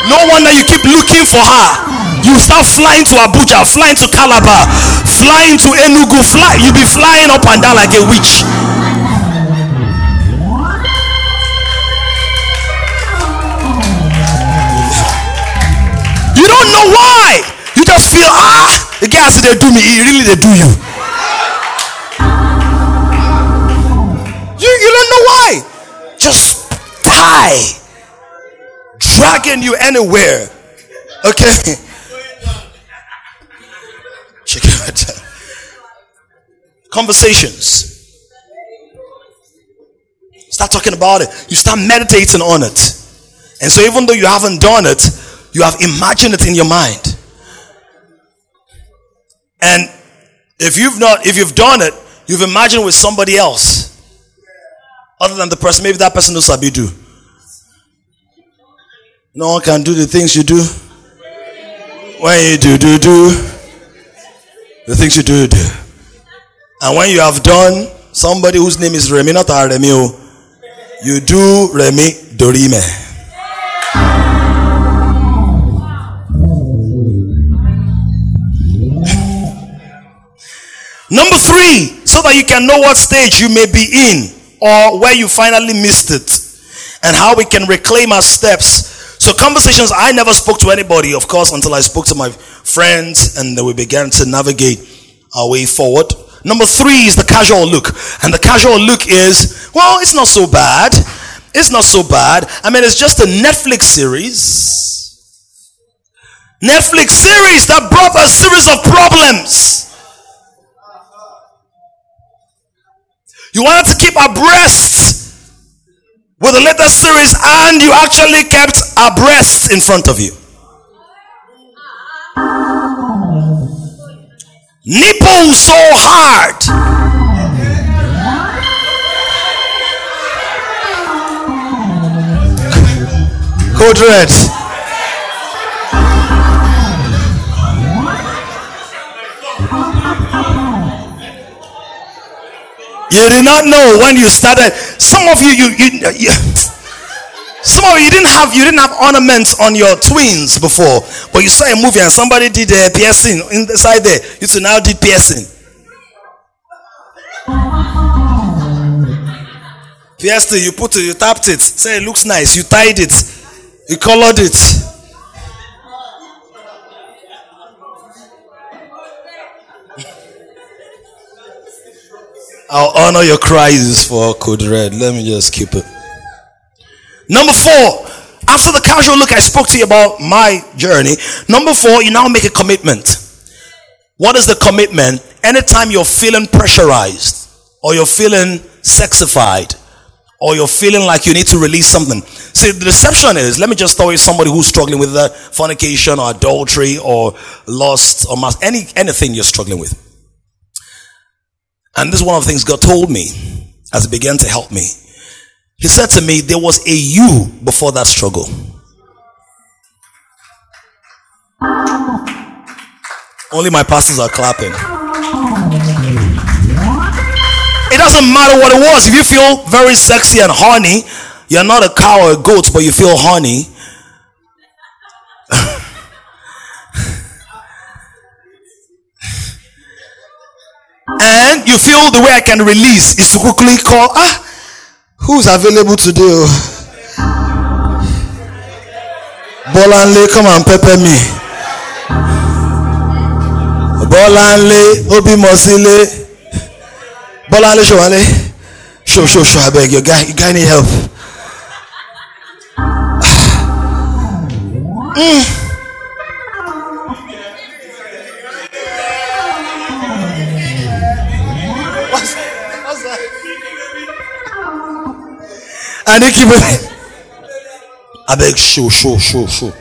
No wonder you keep looking for her. You start flying to Abuja, flying to Calabar, flying to Enugu, fly. You be flying up and down like a witch. You don't know why. You just feel, ah, the guy as they do me, it really they do you. you. You don't know why. Just die. Dragging you anywhere. Okay. Check it out. Conversations. Start talking about it. You start meditating on it. And so even though you haven't done it, you have imagined it in your mind. And if you've not, if you've done it, you've imagined with somebody else. Other than the person, maybe that person knows what you do. No one can do the things you do. When you do, do, do. The things you do, do. And when you have done, somebody whose name is Remi, not our Remi, you do Remi Dorime. Number three, so that you can know what stage you may be in or where you finally missed it and how we can reclaim our steps. So conversations, I never spoke to anybody, of course, until I spoke to my friends and then we began to navigate our way forward. Number three is the casual look. And the casual look is, well, it's not so bad. It's not so bad. I mean, it's just a Netflix series. Netflix series that brought a series of problems. You wanted to keep abreast with the latest series and you actually kept abreast in front of you. Nipple so hard. Code red. You did not know when you started. Some of you, you, you, you some of you didn't have you didn't have ornaments on your twins before, but you saw a movie and somebody did a piercing inside there. You two now did piercing. Pierced it, you put it, you tapped it, say it looks nice, you tied it, you colored it. I'll honor your cries for Code Red. Let me just keep it. Number four, after the casual look I spoke to you about my journey, number four, you now make a commitment. What is the commitment? Anytime you're feeling pressurized or you're feeling sexified or you're feeling like you need to release something. See, the deception is, let me just tell you somebody who's struggling with uh, fornication or adultery or lust or mass, any anything you're struggling with. And this is one of the things God told me as it began to help me. He said to me, there was a you before that struggle. Only my pastors are clapping. It doesn't matter what it was. If you feel very sexy and horny, you're not a cow or a goat, but you feel horny. And you feel the way I can release is to quickly call, ah, who's available to do? Bolanle, come and pepper me. Bolanle, Obi Mosile. Bolanle, Showale. Show, show, show, I beg. You guy, you guy need help. mm. And they keep it. I beg, show, show, show, show.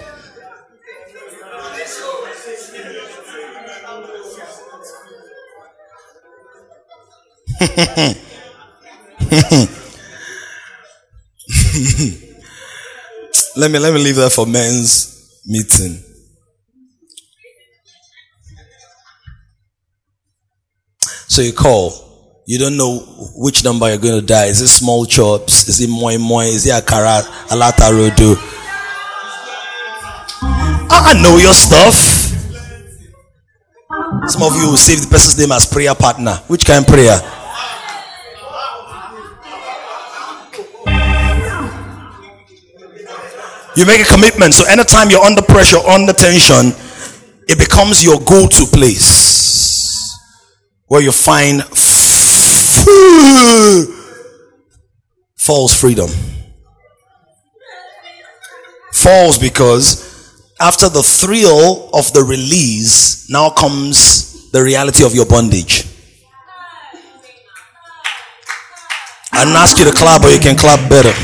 let me let me leave that for men's meeting. So you call. You don't know which number you're going to die. Is it small chops? Is it moi moi? Is it akara? Alata rodo? I know your stuff. Some of you will save the person's name as prayer partner. Which kind of prayer? You make a commitment. So anytime you're under pressure, under tension, it becomes your go-to place. where you find false freedom. False, because after the thrill of the release, now comes the reality of your bondage. I didn't ask you to clap, but you can clap better.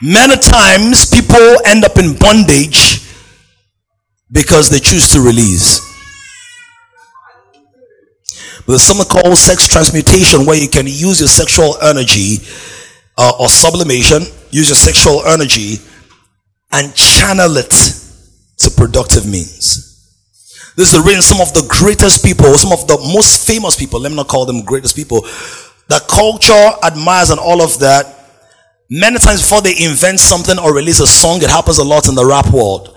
Many times people end up in bondage because they choose to release. But there's something called sex transmutation, where you can use your sexual energy uh, or sublimation, use your sexual energy and channel it to productive means. This is the reason some of the greatest people, some of the most famous people, let me not call them greatest people, that culture admires and all of that. Many times before they invent something or release a song, it happens a lot in the rap world.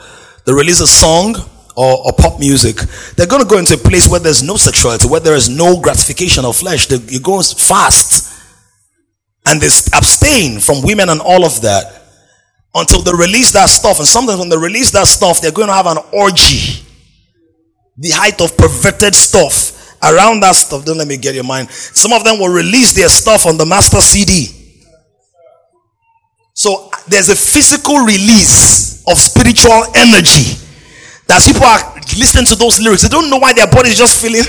They release a song or, or pop music. They're going to go into a place where there's no sexuality, where there is no gratification of flesh. They, it goes fast. And they abstain from women and all of that until they release that stuff. And sometimes when they release that stuff, they're going to have an orgy. The height of perverted stuff around that stuff. Don't let me get your mind. Some of them will release their stuff on the master C D. So there's a physical release of spiritual energy that people are listening to those lyrics. They don't know why, their body is just feeling.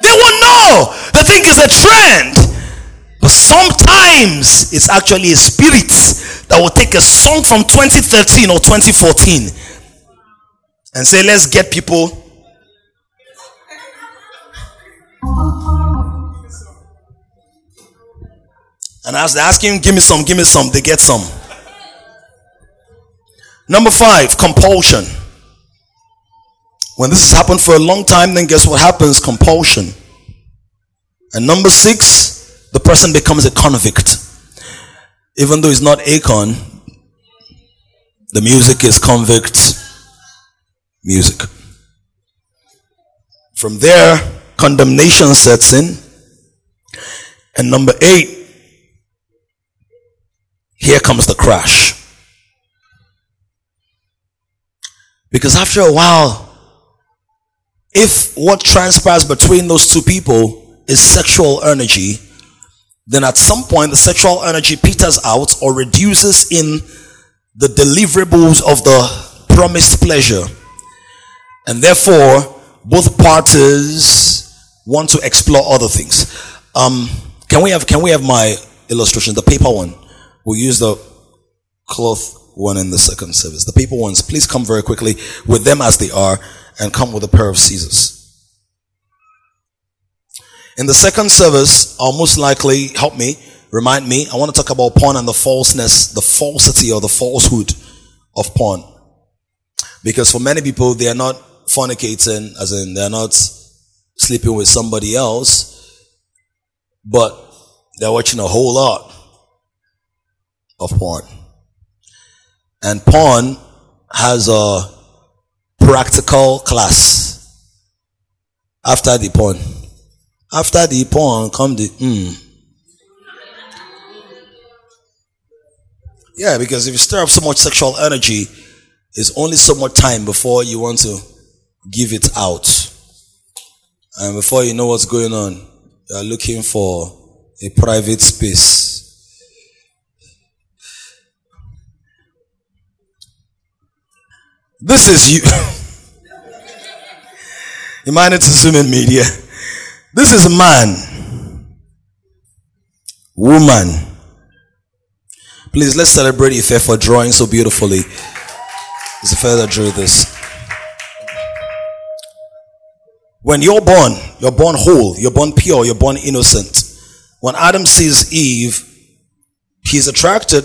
They won't know. They think it's a trend. But sometimes it's actually a spirit that will take a song from twenty thirteen or twenty fourteen and say, let's get people. And as they ask him, give me some, give me some, they get some. Number five, compulsion. When this has happened for a long time, then guess what happens? Compulsion. And number six, the person becomes a convict. Even though he's not Akon, the music is convict music. From there, condemnation sets in. And number eight, here comes the crash. Because after a while, if what transpires between those two people is sexual energy, then at some point the sexual energy peters out or reduces in the deliverables of the promised pleasure. And therefore, both parties want to explore other things. Um, can we have can we have my illustration, the paper one? We'll use the cloth one in the second service. The paper ones, please come very quickly with them as they are and come with a pair of scissors. In the second service, I'll most likely, help me, remind me, I want to talk about porn and the falseness, the falsity or the falsehood of porn. Because for many people, they are not fornicating, as in they're not sleeping with somebody else, but they're watching a whole lot of porn. And porn has a practical class after the porn. After the porn come the mm. Yeah, because if you stir up so much sexual energy, it's only so much time before you want to give it out. And before you know what's going on, you are looking for a private space. This is you. You might need to zoom in media. This is man, woman. Please, let's celebrate Efe for drawing so beautifully. It's Efe that drew this. When you're born, you're born whole, you're born pure, you're born innocent. When Adam sees Eve, he's attracted,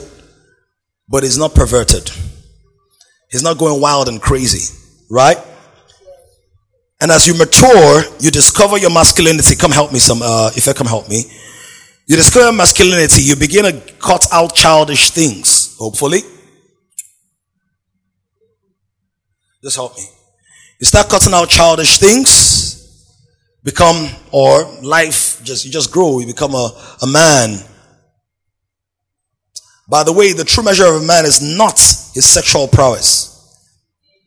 but he's not perverted. He's not going wild and crazy, right? And as you mature, you discover your masculinity. Come help me some, uh, if I come help me. You discover masculinity. You begin to cut out childish things, hopefully. Just help me. You start cutting out childish things, become, or life, just you just grow. You become a, a man. By the way, the true measure of a man is not his sexual prowess.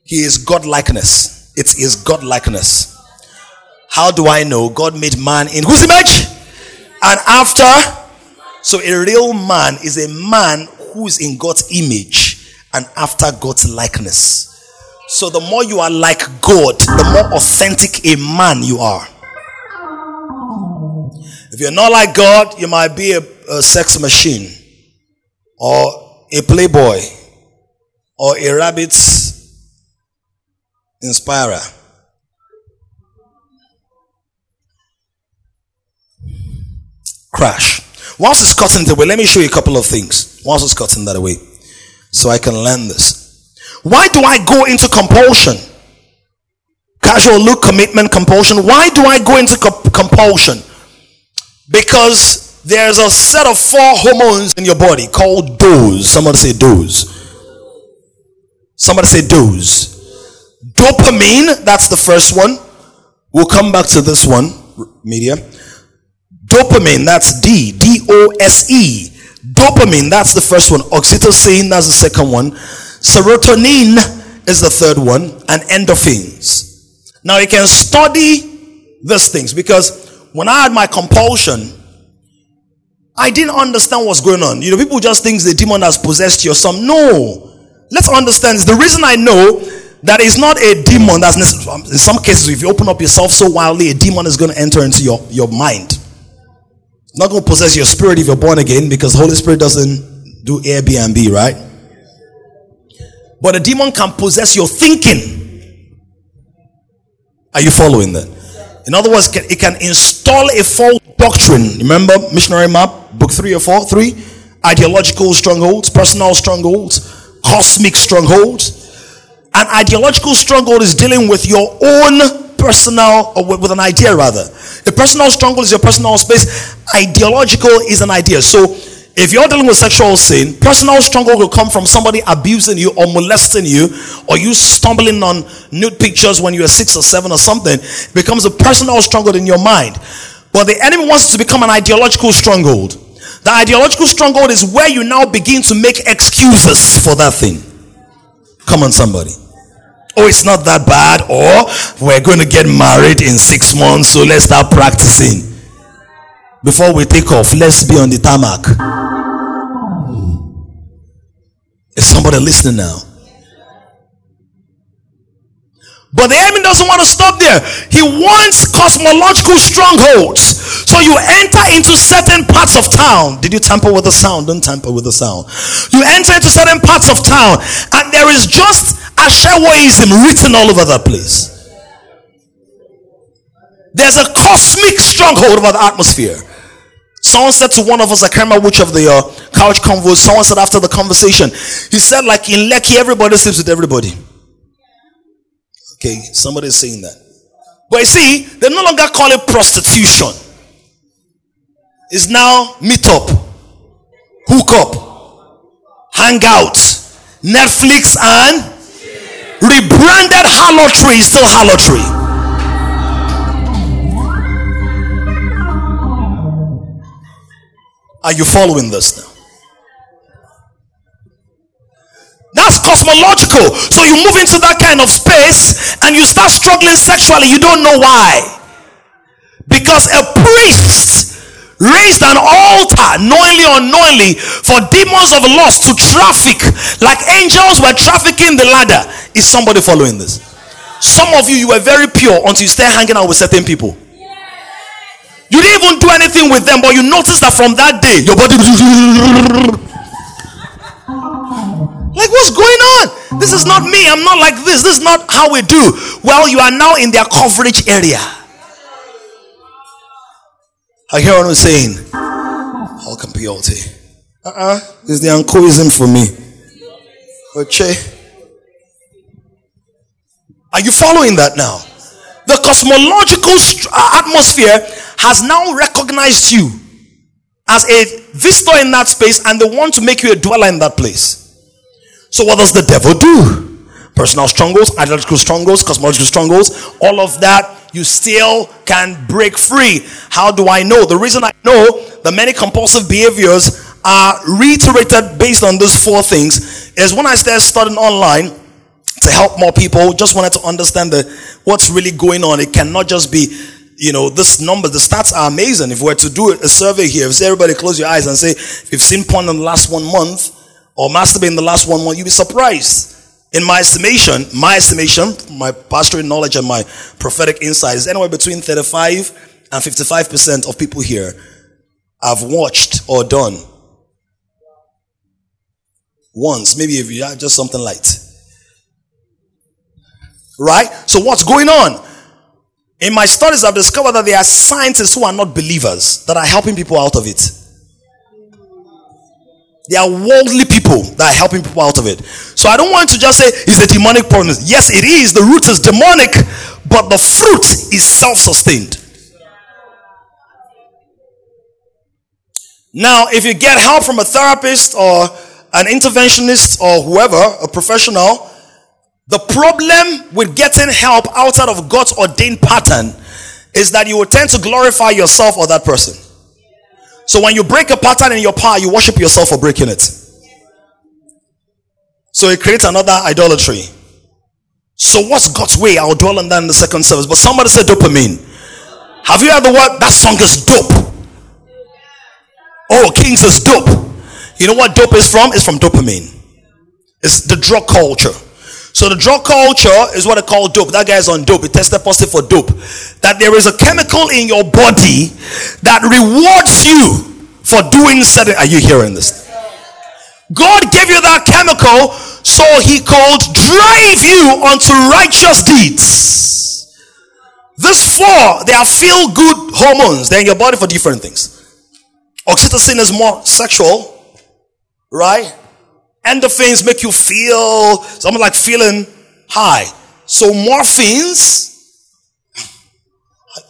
He is God-likeness. It's his God-likeness. How do I know? God made man in whose image? And after? So a real man is a man who is in God's image and after God's likeness. So the more you are like God, the more authentic a man you are. If you're not like God, you might be a, a sex machine, or a playboy, or a rabbit inspirer. Crash. Once it's gotten that way, let me show you a couple of things. Once it's gotten that way, so I can learn this. Why do I go into compulsion? Casual look, commitment, compulsion. Why do I go into comp- compulsion? Because there's a set of four hormones in your body called does. Somebody say does. Somebody say does. Dopamine, that's the first one. We'll come back to this one, media. Dopamine, that's D. D O S E. Dopamine, that's the first one. Oxytocin, that's the second one. Serotonin is the third one. And endorphins. Now, you can study these things because when I had my compulsion, I didn't understand what's going on. You know, people just think the demon has possessed you or something. No. Let's understand. The reason I know that it's not a demon that's necessary. In some cases, if you open up yourself so wildly, a demon is going to enter into your, your mind. It's not going to possess your spirit if you're born again, because the Holy Spirit doesn't do Airbnb, right? But a demon can possess your thinking. Are you following that? In other words, it can install a false doctrine. Remember missionary map, book three or four, three. Ideological strongholds, personal strongholds, cosmic strongholds. An ideological stronghold is dealing with your own personal, or with an idea rather. A personal stronghold is your personal space. Ideological is an idea. So if you're dealing with sexual sin, personal stronghold will come from somebody abusing you or molesting you, or you stumbling on nude pictures when you were six or seven or something. It becomes a personal stronghold in your mind. But the enemy wants it to become an ideological stronghold. The ideological stronghold is where you now begin to make excuses for that thing. Come on, somebody. Oh, it's not that bad, or we're going to get married in six months, so let's start practicing. Before we take off, let's be on the tarmac. Is somebody listening now? But the enemy doesn't want to stop there. He wants cosmological strongholds. So you enter into certain parts of town. Did you tamper with the sound? Don't tamper with the sound. You enter into certain parts of town, and there is just Ashawoism written all over that place. There's a cosmic stronghold over the atmosphere. Someone said to one of us, I can't remember which of the uh, couch convos, someone said after the conversation, he said, like in Lekki, everybody sleeps with everybody. Okay, somebody's saying that. But you see, they no longer call it prostitution. It's now meet up, hook up, hang out, Netflix, and rebranded harlotry is still harlotry. Are you following this now? That's cosmological. So you move into that kind of space and you start struggling sexually. You don't know why. Because a priest raised an altar, knowingly or unknowingly, for demons of lust to traffic like angels were trafficking the ladder. Is somebody following this? Some of you, you were very pure until you started hanging out with certain people. You didn't even do anything with them, but you notice that from that day, your body was like, what's going on? This is not me. I'm not like this. This is not how we do. Well, you are now in their coverage area. I hear what I'm saying. Hulk purity. Uh-uh. It's the anchoism for me. Okay. Are you following that now? The cosmological st- atmosphere has now recognized you as a visitor in that space, and they want to make you a dweller in that place. So what does the devil do? Personal strongholds, ideological strongholds, cosmological strongholds, all of that you still can break free. How do I know? The reason I know that many compulsive behaviors are reiterated based on those four things is when I started studying online to help more people, just wanted to understand the, what's really going on. It cannot just be, you know, this number, the stats are amazing. If we were to do a survey here, if everybody close your eyes and say, if you've seen porn in the last one month or masturbate in the last one month, you'd be surprised. In my estimation, my estimation, my pastoral knowledge and my prophetic insight is anywhere between thirty-five and fifty-five percent of people here have watched or done once, maybe if you had just something light. Right? So what's going on? In my studies, I've discovered that there are scientists who are not believers that are helping people out of it. There are worldly people that are helping people out of it. So I don't want to just say it's a demonic problem. Yes, it is. The root is demonic, but the fruit is self-sustained. Now, if you get help from a therapist or an interventionist or whoever, a professional, the problem with getting help outside of God's ordained pattern is that you will tend to glorify yourself or that person. So when you break a pattern in your power, you worship yourself for breaking it. So it creates another idolatry. So what's God's way? I'll dwell on that in the second service. But somebody said dopamine. Have you heard the word? That song is dope. Oh, Kings is dope. You know what dope is from? It's from dopamine. It's the drug culture. So the drug culture is what I call dope. That guy is on dope. He tested positive for dope. That there is a chemical in your body that rewards you for doing certain. Are you hearing this? God gave you that chemical, so he called drive you onto righteous deeds. These four, they are feel-good hormones. They're in your body for different things. Oxytocin is more sexual, right? Endorphins make you feel something like feeling high. So morphines,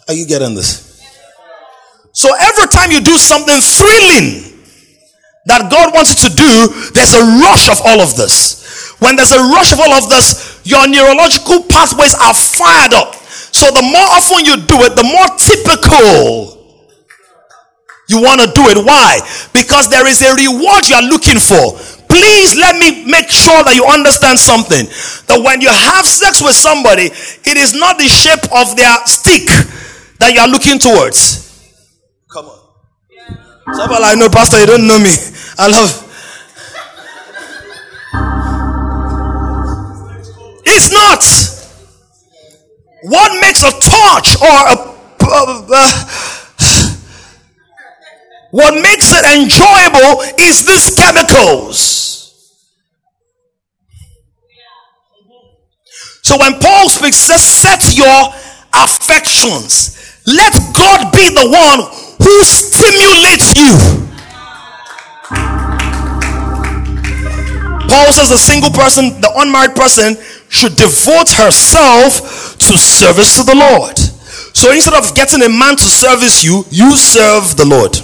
are you getting this? So every time you do something thrilling that God wants you to do, there's a rush of all of this. When there's a rush of all of this, your neurological pathways are fired up. So the more often you do it, the more typical you want to do it. Why? Because there is a reward you are looking for. Please let me make sure that you understand something. That when you have sex with somebody, it is not the shape of their stick that you are looking towards. Come on. Yeah. Somebody like, no, Pastor, you don't know me. I love. It's not. What makes a torch or a... Uh, uh, What makes it enjoyable is these chemicals. So when Paul speaks, says, set your affections. Let God be the one who stimulates you. Paul says a single person, the unmarried person, should devote herself to service to the Lord. So instead of getting a man to service you, you serve the Lord.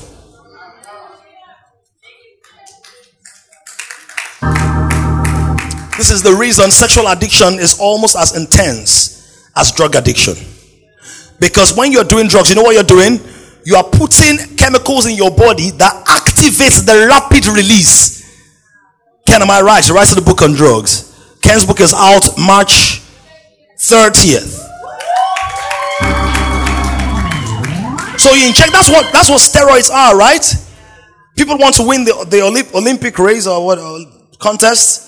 This is the reason sexual addiction is almost as intense as drug addiction. Because when you're doing drugs, you know what you're doing? You are putting chemicals in your body that activates the rapid release. Ken, am I right? She writes the book on drugs. Ken's book is out March thirtieth. So you inject, that's what that's what steroids are, right? People want to win the, the Olymp, Olympic race or what uh, contest.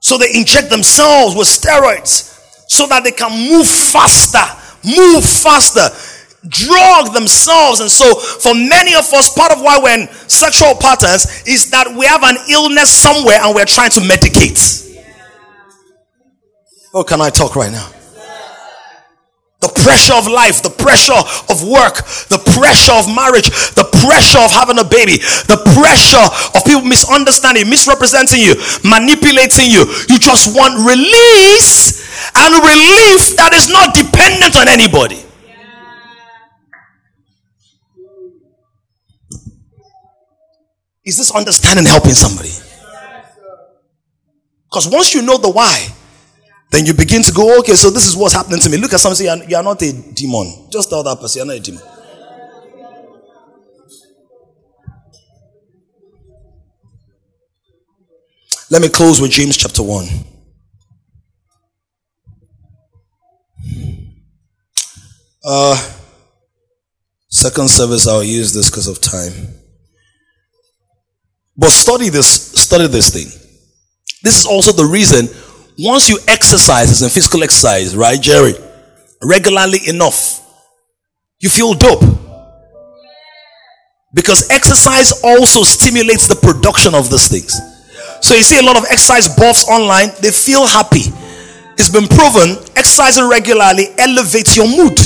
So they inject themselves with steroids so that they can move faster, move faster, drug themselves. And so for many of us, part of why we're in sexual patterns is that we have an illness somewhere and we're trying to medicate. Oh, can I talk right now? The pressure of life, the pressure of work, the pressure of marriage, the pressure of having a baby, the pressure of people misunderstanding, misrepresenting you, manipulating you. You just want release and relief that is not dependent on anybody. Yeah. Is this understanding helping somebody? Because once you know the why, then you begin to go, okay, so this is what's happening to me. Look at someone and say, you are not a demon. Just tell that person, you are not a demon. Let me close with James chapter one. Uh, second service, I'll use this because of time. But study this, study this thing. This is also the reason, once you exercise, it's a physical exercise, right, Jerry? Regularly enough, you feel dope. Because exercise also stimulates the production of these things. So you see a lot of exercise buffs online, they feel happy. It's been proven, exercising regularly elevates your mood.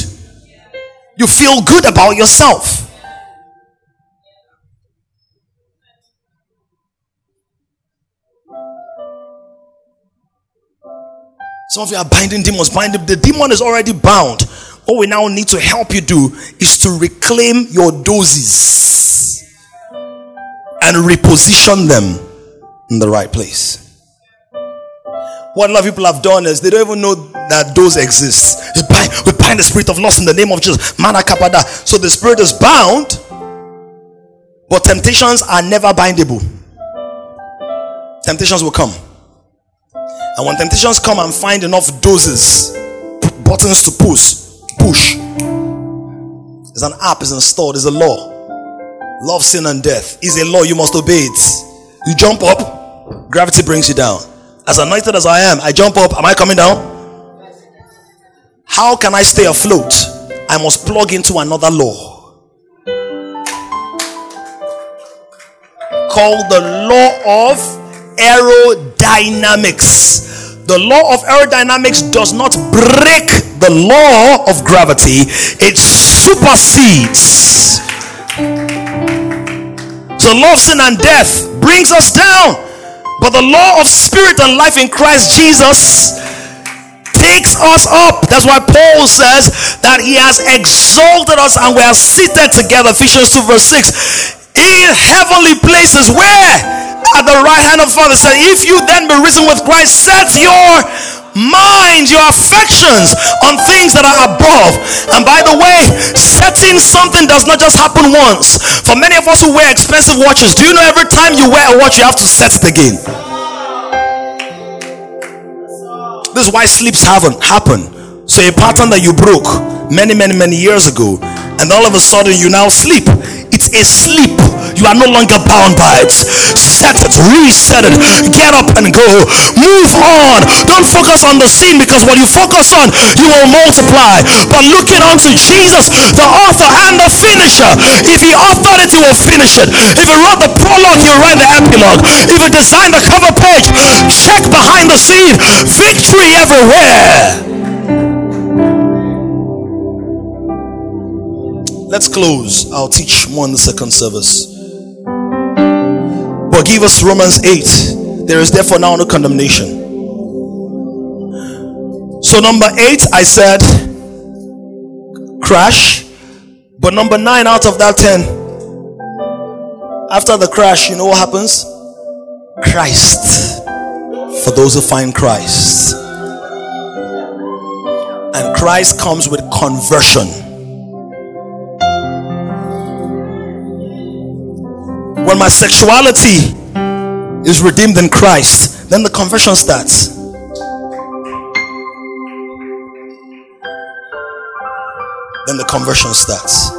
You feel good about yourself. Some of you are binding demons. Binding, the demon is already bound. What we now need to help you do is to reclaim your doses and reposition them in the right place. What a lot of people have done is they don't even know that those exist. We bind, we bind the spirit of lust in the name of Jesus. Manakapada. So the spirit is bound, but temptations are never bindable. Temptations will come. And when temptations come and find enough doses, buttons to push, push. There's an app, it's installed, there's a law. Love, sin, and death is a law, you must obey it. You jump up, gravity brings you down. As anointed as I am, I jump up, am I coming down? How can I stay afloat? I must plug into another law. Called the law of aerodynamics. The law of aerodynamics does not break the law of gravity. It supersedes. So law of sin and death brings us down. But the law of spirit and life in Christ Jesus takes us up. That's why Paul says that he has exalted us and we are seated together. Ephesians two verse six. In heavenly places, where? At the right hand of the Father. Said, if you then be risen with Christ, set your mind, your affections on things that are above. And by the way, setting something does not just happen once. For many of us who wear expensive watches, do you know every time you wear a watch, you have to set it again? This is why sleeps haven't happened. So a pattern that you broke many, many, many years ago, and all of a sudden you now sleep. It's a sleep. You are no longer bound by it. Set it, reset it, get up and go. Move on. Don't focus on the sin, because when you focus on, you will multiply. But looking unto Jesus, the author and the finisher. If he authored it, he will finish it. If he wrote the prologue, he will write the epilogue. If he designed the cover page, check behind the scene. Victory everywhere. Let's close. I'll teach more in the second service. But give us Romans eight. There is therefore now no condemnation. So number eight, I said, crash. But number nine out of that ten, after the crash, you know what happens? Christ. For those who find Christ. And Christ comes with conversion. When my sexuality is redeemed in Christ, then the conversion starts. Then the conversion starts.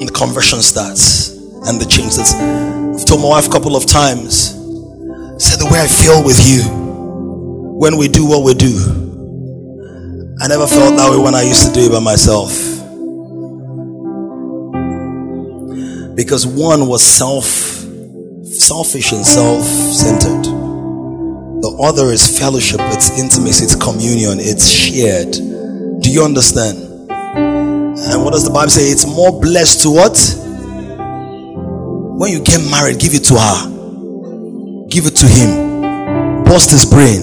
And the conversion starts. And the change starts. I've told my wife a couple of times, said the way I feel with you, when we do what we do. I never felt that way when I used to do it by myself. Because one was self, selfish and self-centered. The other is fellowship, it's intimacy, it's communion, it's shared. Do you understand? And what does the Bible say? It's more blessed to what? When you get married, give it to her. Give it to him. Bust his brain.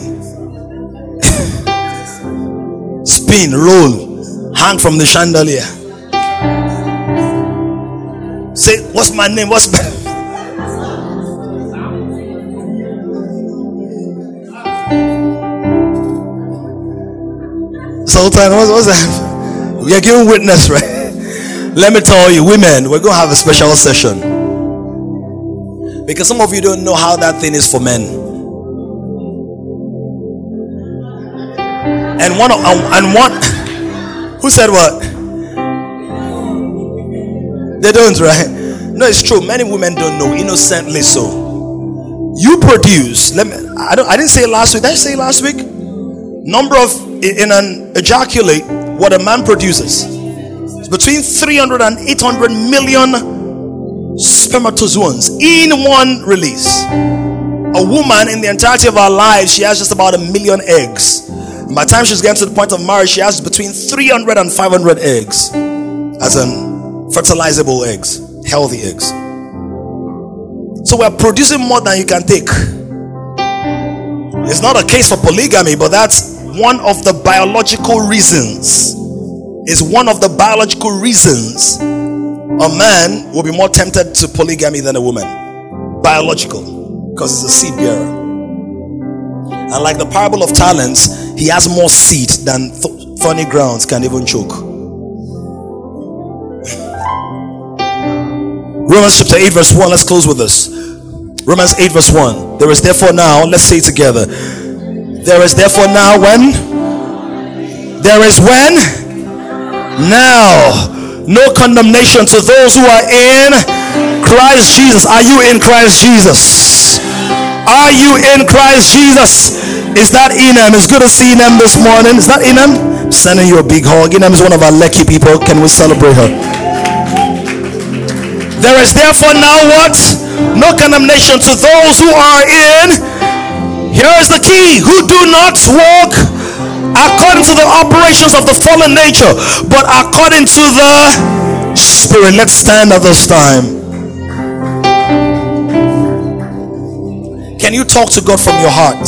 Spin, roll, hang from the chandelier. Say, what's my name? What's my Sultan? What's, what's that? We are giving witness, right? Let me tell you, women, we're going to have a special session. Because some of you don't know how that thing is for men. And one, and one, who said what? They don't, right? No, it's true. Many women don't know, innocently so. You produce. Let me. I don't. I didn't say it last week. Did I say it last week? Number of in an ejaculate what a man produces. It's between three hundred and eight hundred million spermatozoans in one release. A woman in the entirety of her life, she has just about a million eggs. And by the time she's getting to the point of marriage, she has between three hundred and five hundred eggs, as in fertilizable eggs. Healthy eggs. So we're producing more than you can take. It's not a case for polygamy, but that's one of the biological reasons. It's one of the biological reasons a man will be more tempted to polygamy than a woman. Biological, because it's a seed bearer. And like the parable of talents, he has more seed than th- thorny grounds can even choke. Romans chapter eight verse one. Let's close with this. Romans eight verse one. There is therefore now. Let's say it together. There is therefore now when. There is when. Now. No condemnation to those who are in Christ Jesus. Are you in Christ Jesus? Are you in Christ Jesus? Is that Enam? It's good to see Enam this morning. Is that Enam? I'm sending you a big hug. Enam is one of our Lekki people. Can we celebrate her? There is therefore now what? No condemnation to those who are in. Here is the key. Who do not walk according to the operations of the fallen nature, but according to the Spirit. Let's stand at this time. Can you talk to God from your heart?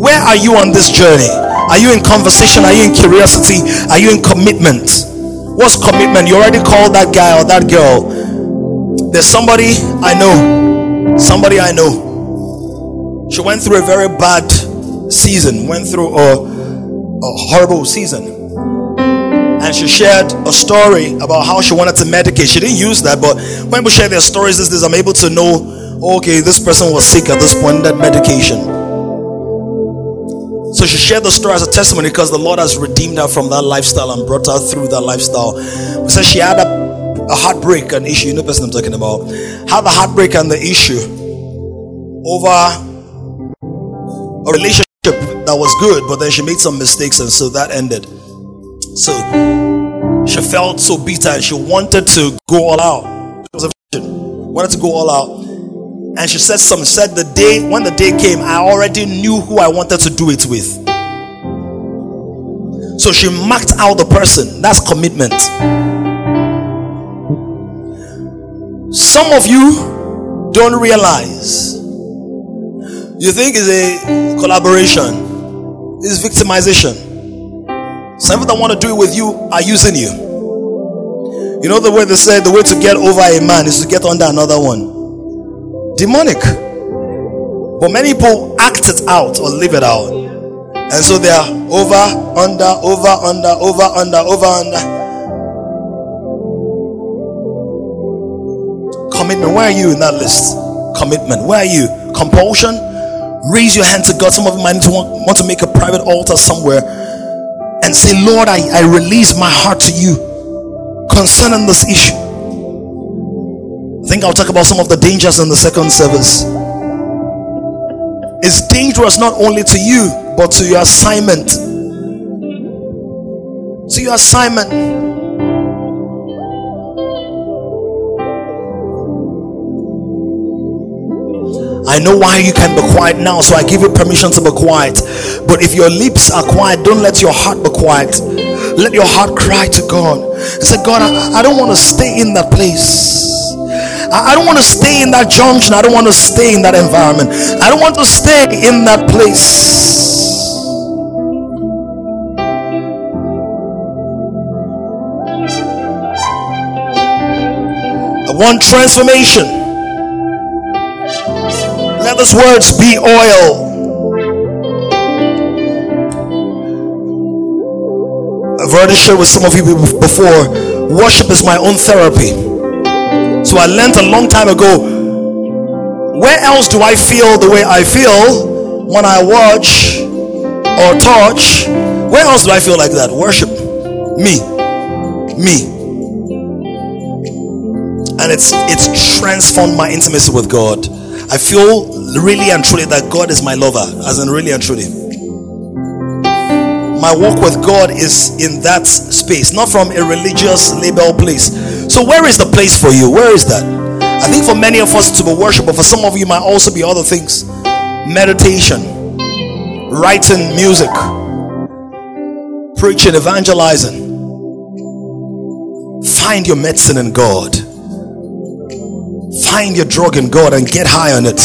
Where are you on this journey? Are you in conversation? Are you in curiosity? Are you in commitment? What's commitment? You already called that guy or that girl. There's somebody I know. Somebody I know. She went through a very bad season. Went through a, a horrible season. And she shared a story about how she wanted to medicate. She didn't use that, but when we share their stories, this, this, I'm able to know, okay, this person was sick at this point, that medication. So she shared the story as a testimony because the Lord has redeemed her from that lifestyle and brought her through that lifestyle. So she had a A heartbreak, an issue, you know the person I'm talking about. Have a heartbreak and the issue over a relationship that was good, but then she made some mistakes, and so that ended. So she felt so bitter and she wanted to go all out. It was a vision, wanted to go all out. And she said something, said the day when the day came, I already knew who I wanted to do it with. So she marked out the person. That's commitment. Some of you don't realize. You think it's a collaboration. It's victimization. Some people that want to do it with you are using you. You know the way they say the way to get over a man is to get under another one. Demonic. But many people act it out or live it out. And so they are over, under, over, under, over, under, over, under. Commitment. Where are you in that list? Commitment. Where are you? Compulsion. Raise your hand to God. Some of you might want, want to make a private altar somewhere and say, Lord, I, I release my heart to you concerning this issue. I think I'll talk about some of the dangers in the second service. It's dangerous not only to you but to your assignment. To your assignment. I know why you can be quiet now, so I give you permission to be quiet. But if your lips are quiet, don't let your heart be quiet. Let your heart cry to God. Say, God, I, I don't want to stay in that place. I, I don't want to stay in that junction. I don't want to stay in that environment. I don't want to stay in that place. I want transformation. Let those words be oil. I've already shared with some of you before. Worship is my own therapy. So I learned a long time ago Where else do I feel the way I feel when I watch or touch? Where else do I feel like that? Worship. Me. Me. And it's it's transformed my intimacy with God. I feel really and truly that God is my lover, as in really and truly. My walk with God is in that space, not from a religious label place. So where is the place for you? Where is that? I think for many of us to be worship, but for some of you might also be other things. Meditation, writing music, preaching, evangelizing. Find your medicine in God. Find your drug in God and get high on it.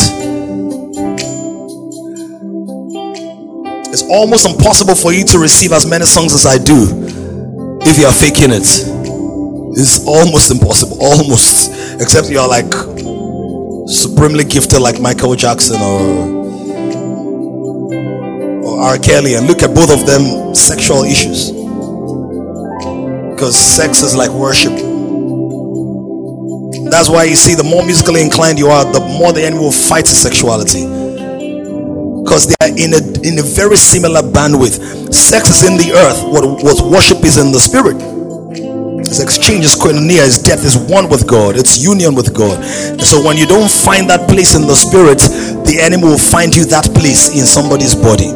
It's almost impossible for you to receive as many songs as I do if you are faking it. It's almost impossible, almost, except you are like supremely gifted like Michael Jackson or, or R. Kelly, and look at both of them, sexual issues, because sex is like worship. That's why you see the more musically inclined you are, the more the enemy will fight sexuality, because they are in a in a very similar bandwidth. Sex is in the earth, what, what worship is in the spirit. It's exchange, is koinonia, is depth, is one with God, it's union with God. And so when you don't find that place in the spirit, the enemy will find you that place in somebody's body.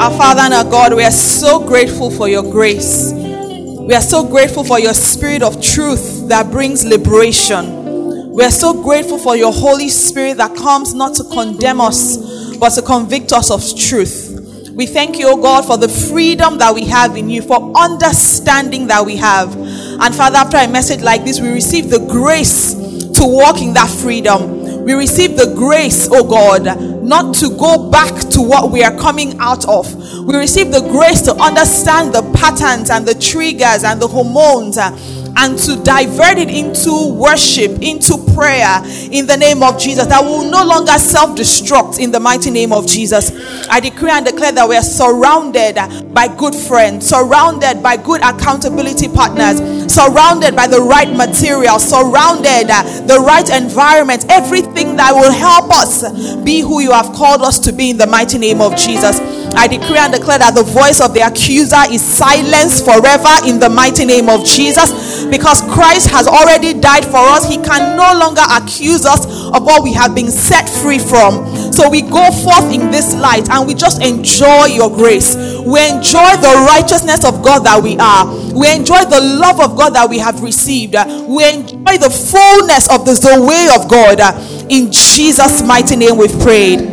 Our Father and our God, we are so grateful for your grace. We are so grateful for your spirit of truth that brings liberation. We are so grateful for your Holy Spirit that comes not to condemn us, but to convict us of truth. We thank you, O God, for the freedom that we have in you, for understanding that we have. And Father, after a message like this, we receive the grace to walk in that freedom. We receive the grace, oh God, not to go back to what we are coming out of. We receive the grace to understand the patterns and the triggers and the hormones, and to divert it into worship, into prayer, in the name of Jesus. That we will no longer self-destruct in the mighty name of Jesus. I decree and declare that we are surrounded by good friends, surrounded by good accountability partners, surrounded by the right material, surrounded the right environment, everything that will help us be who you have called us to be in the mighty name of Jesus. I decree and declare that the voice of the accuser is silenced forever in the mighty name of Jesus, because Christ has already died for us. He can no longer accuse us of what we have been set free from. So we go forth in this light and we just enjoy your grace. We enjoy the righteousness of God that we are. We enjoy the love of God that we have received. We enjoy the fullness of the Zoe of God. In Jesus' mighty name we've prayed.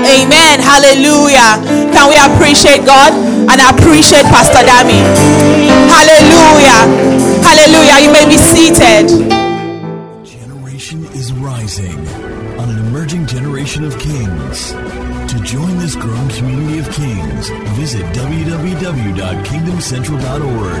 Amen. Hallelujah. Can we appreciate God and appreciate Pastor Dami? Hallelujah. Hallelujah. You may be seated. Generation is rising on an emerging generation of kings. To join this growing community of kings, visit w w w dot kingdom central dot org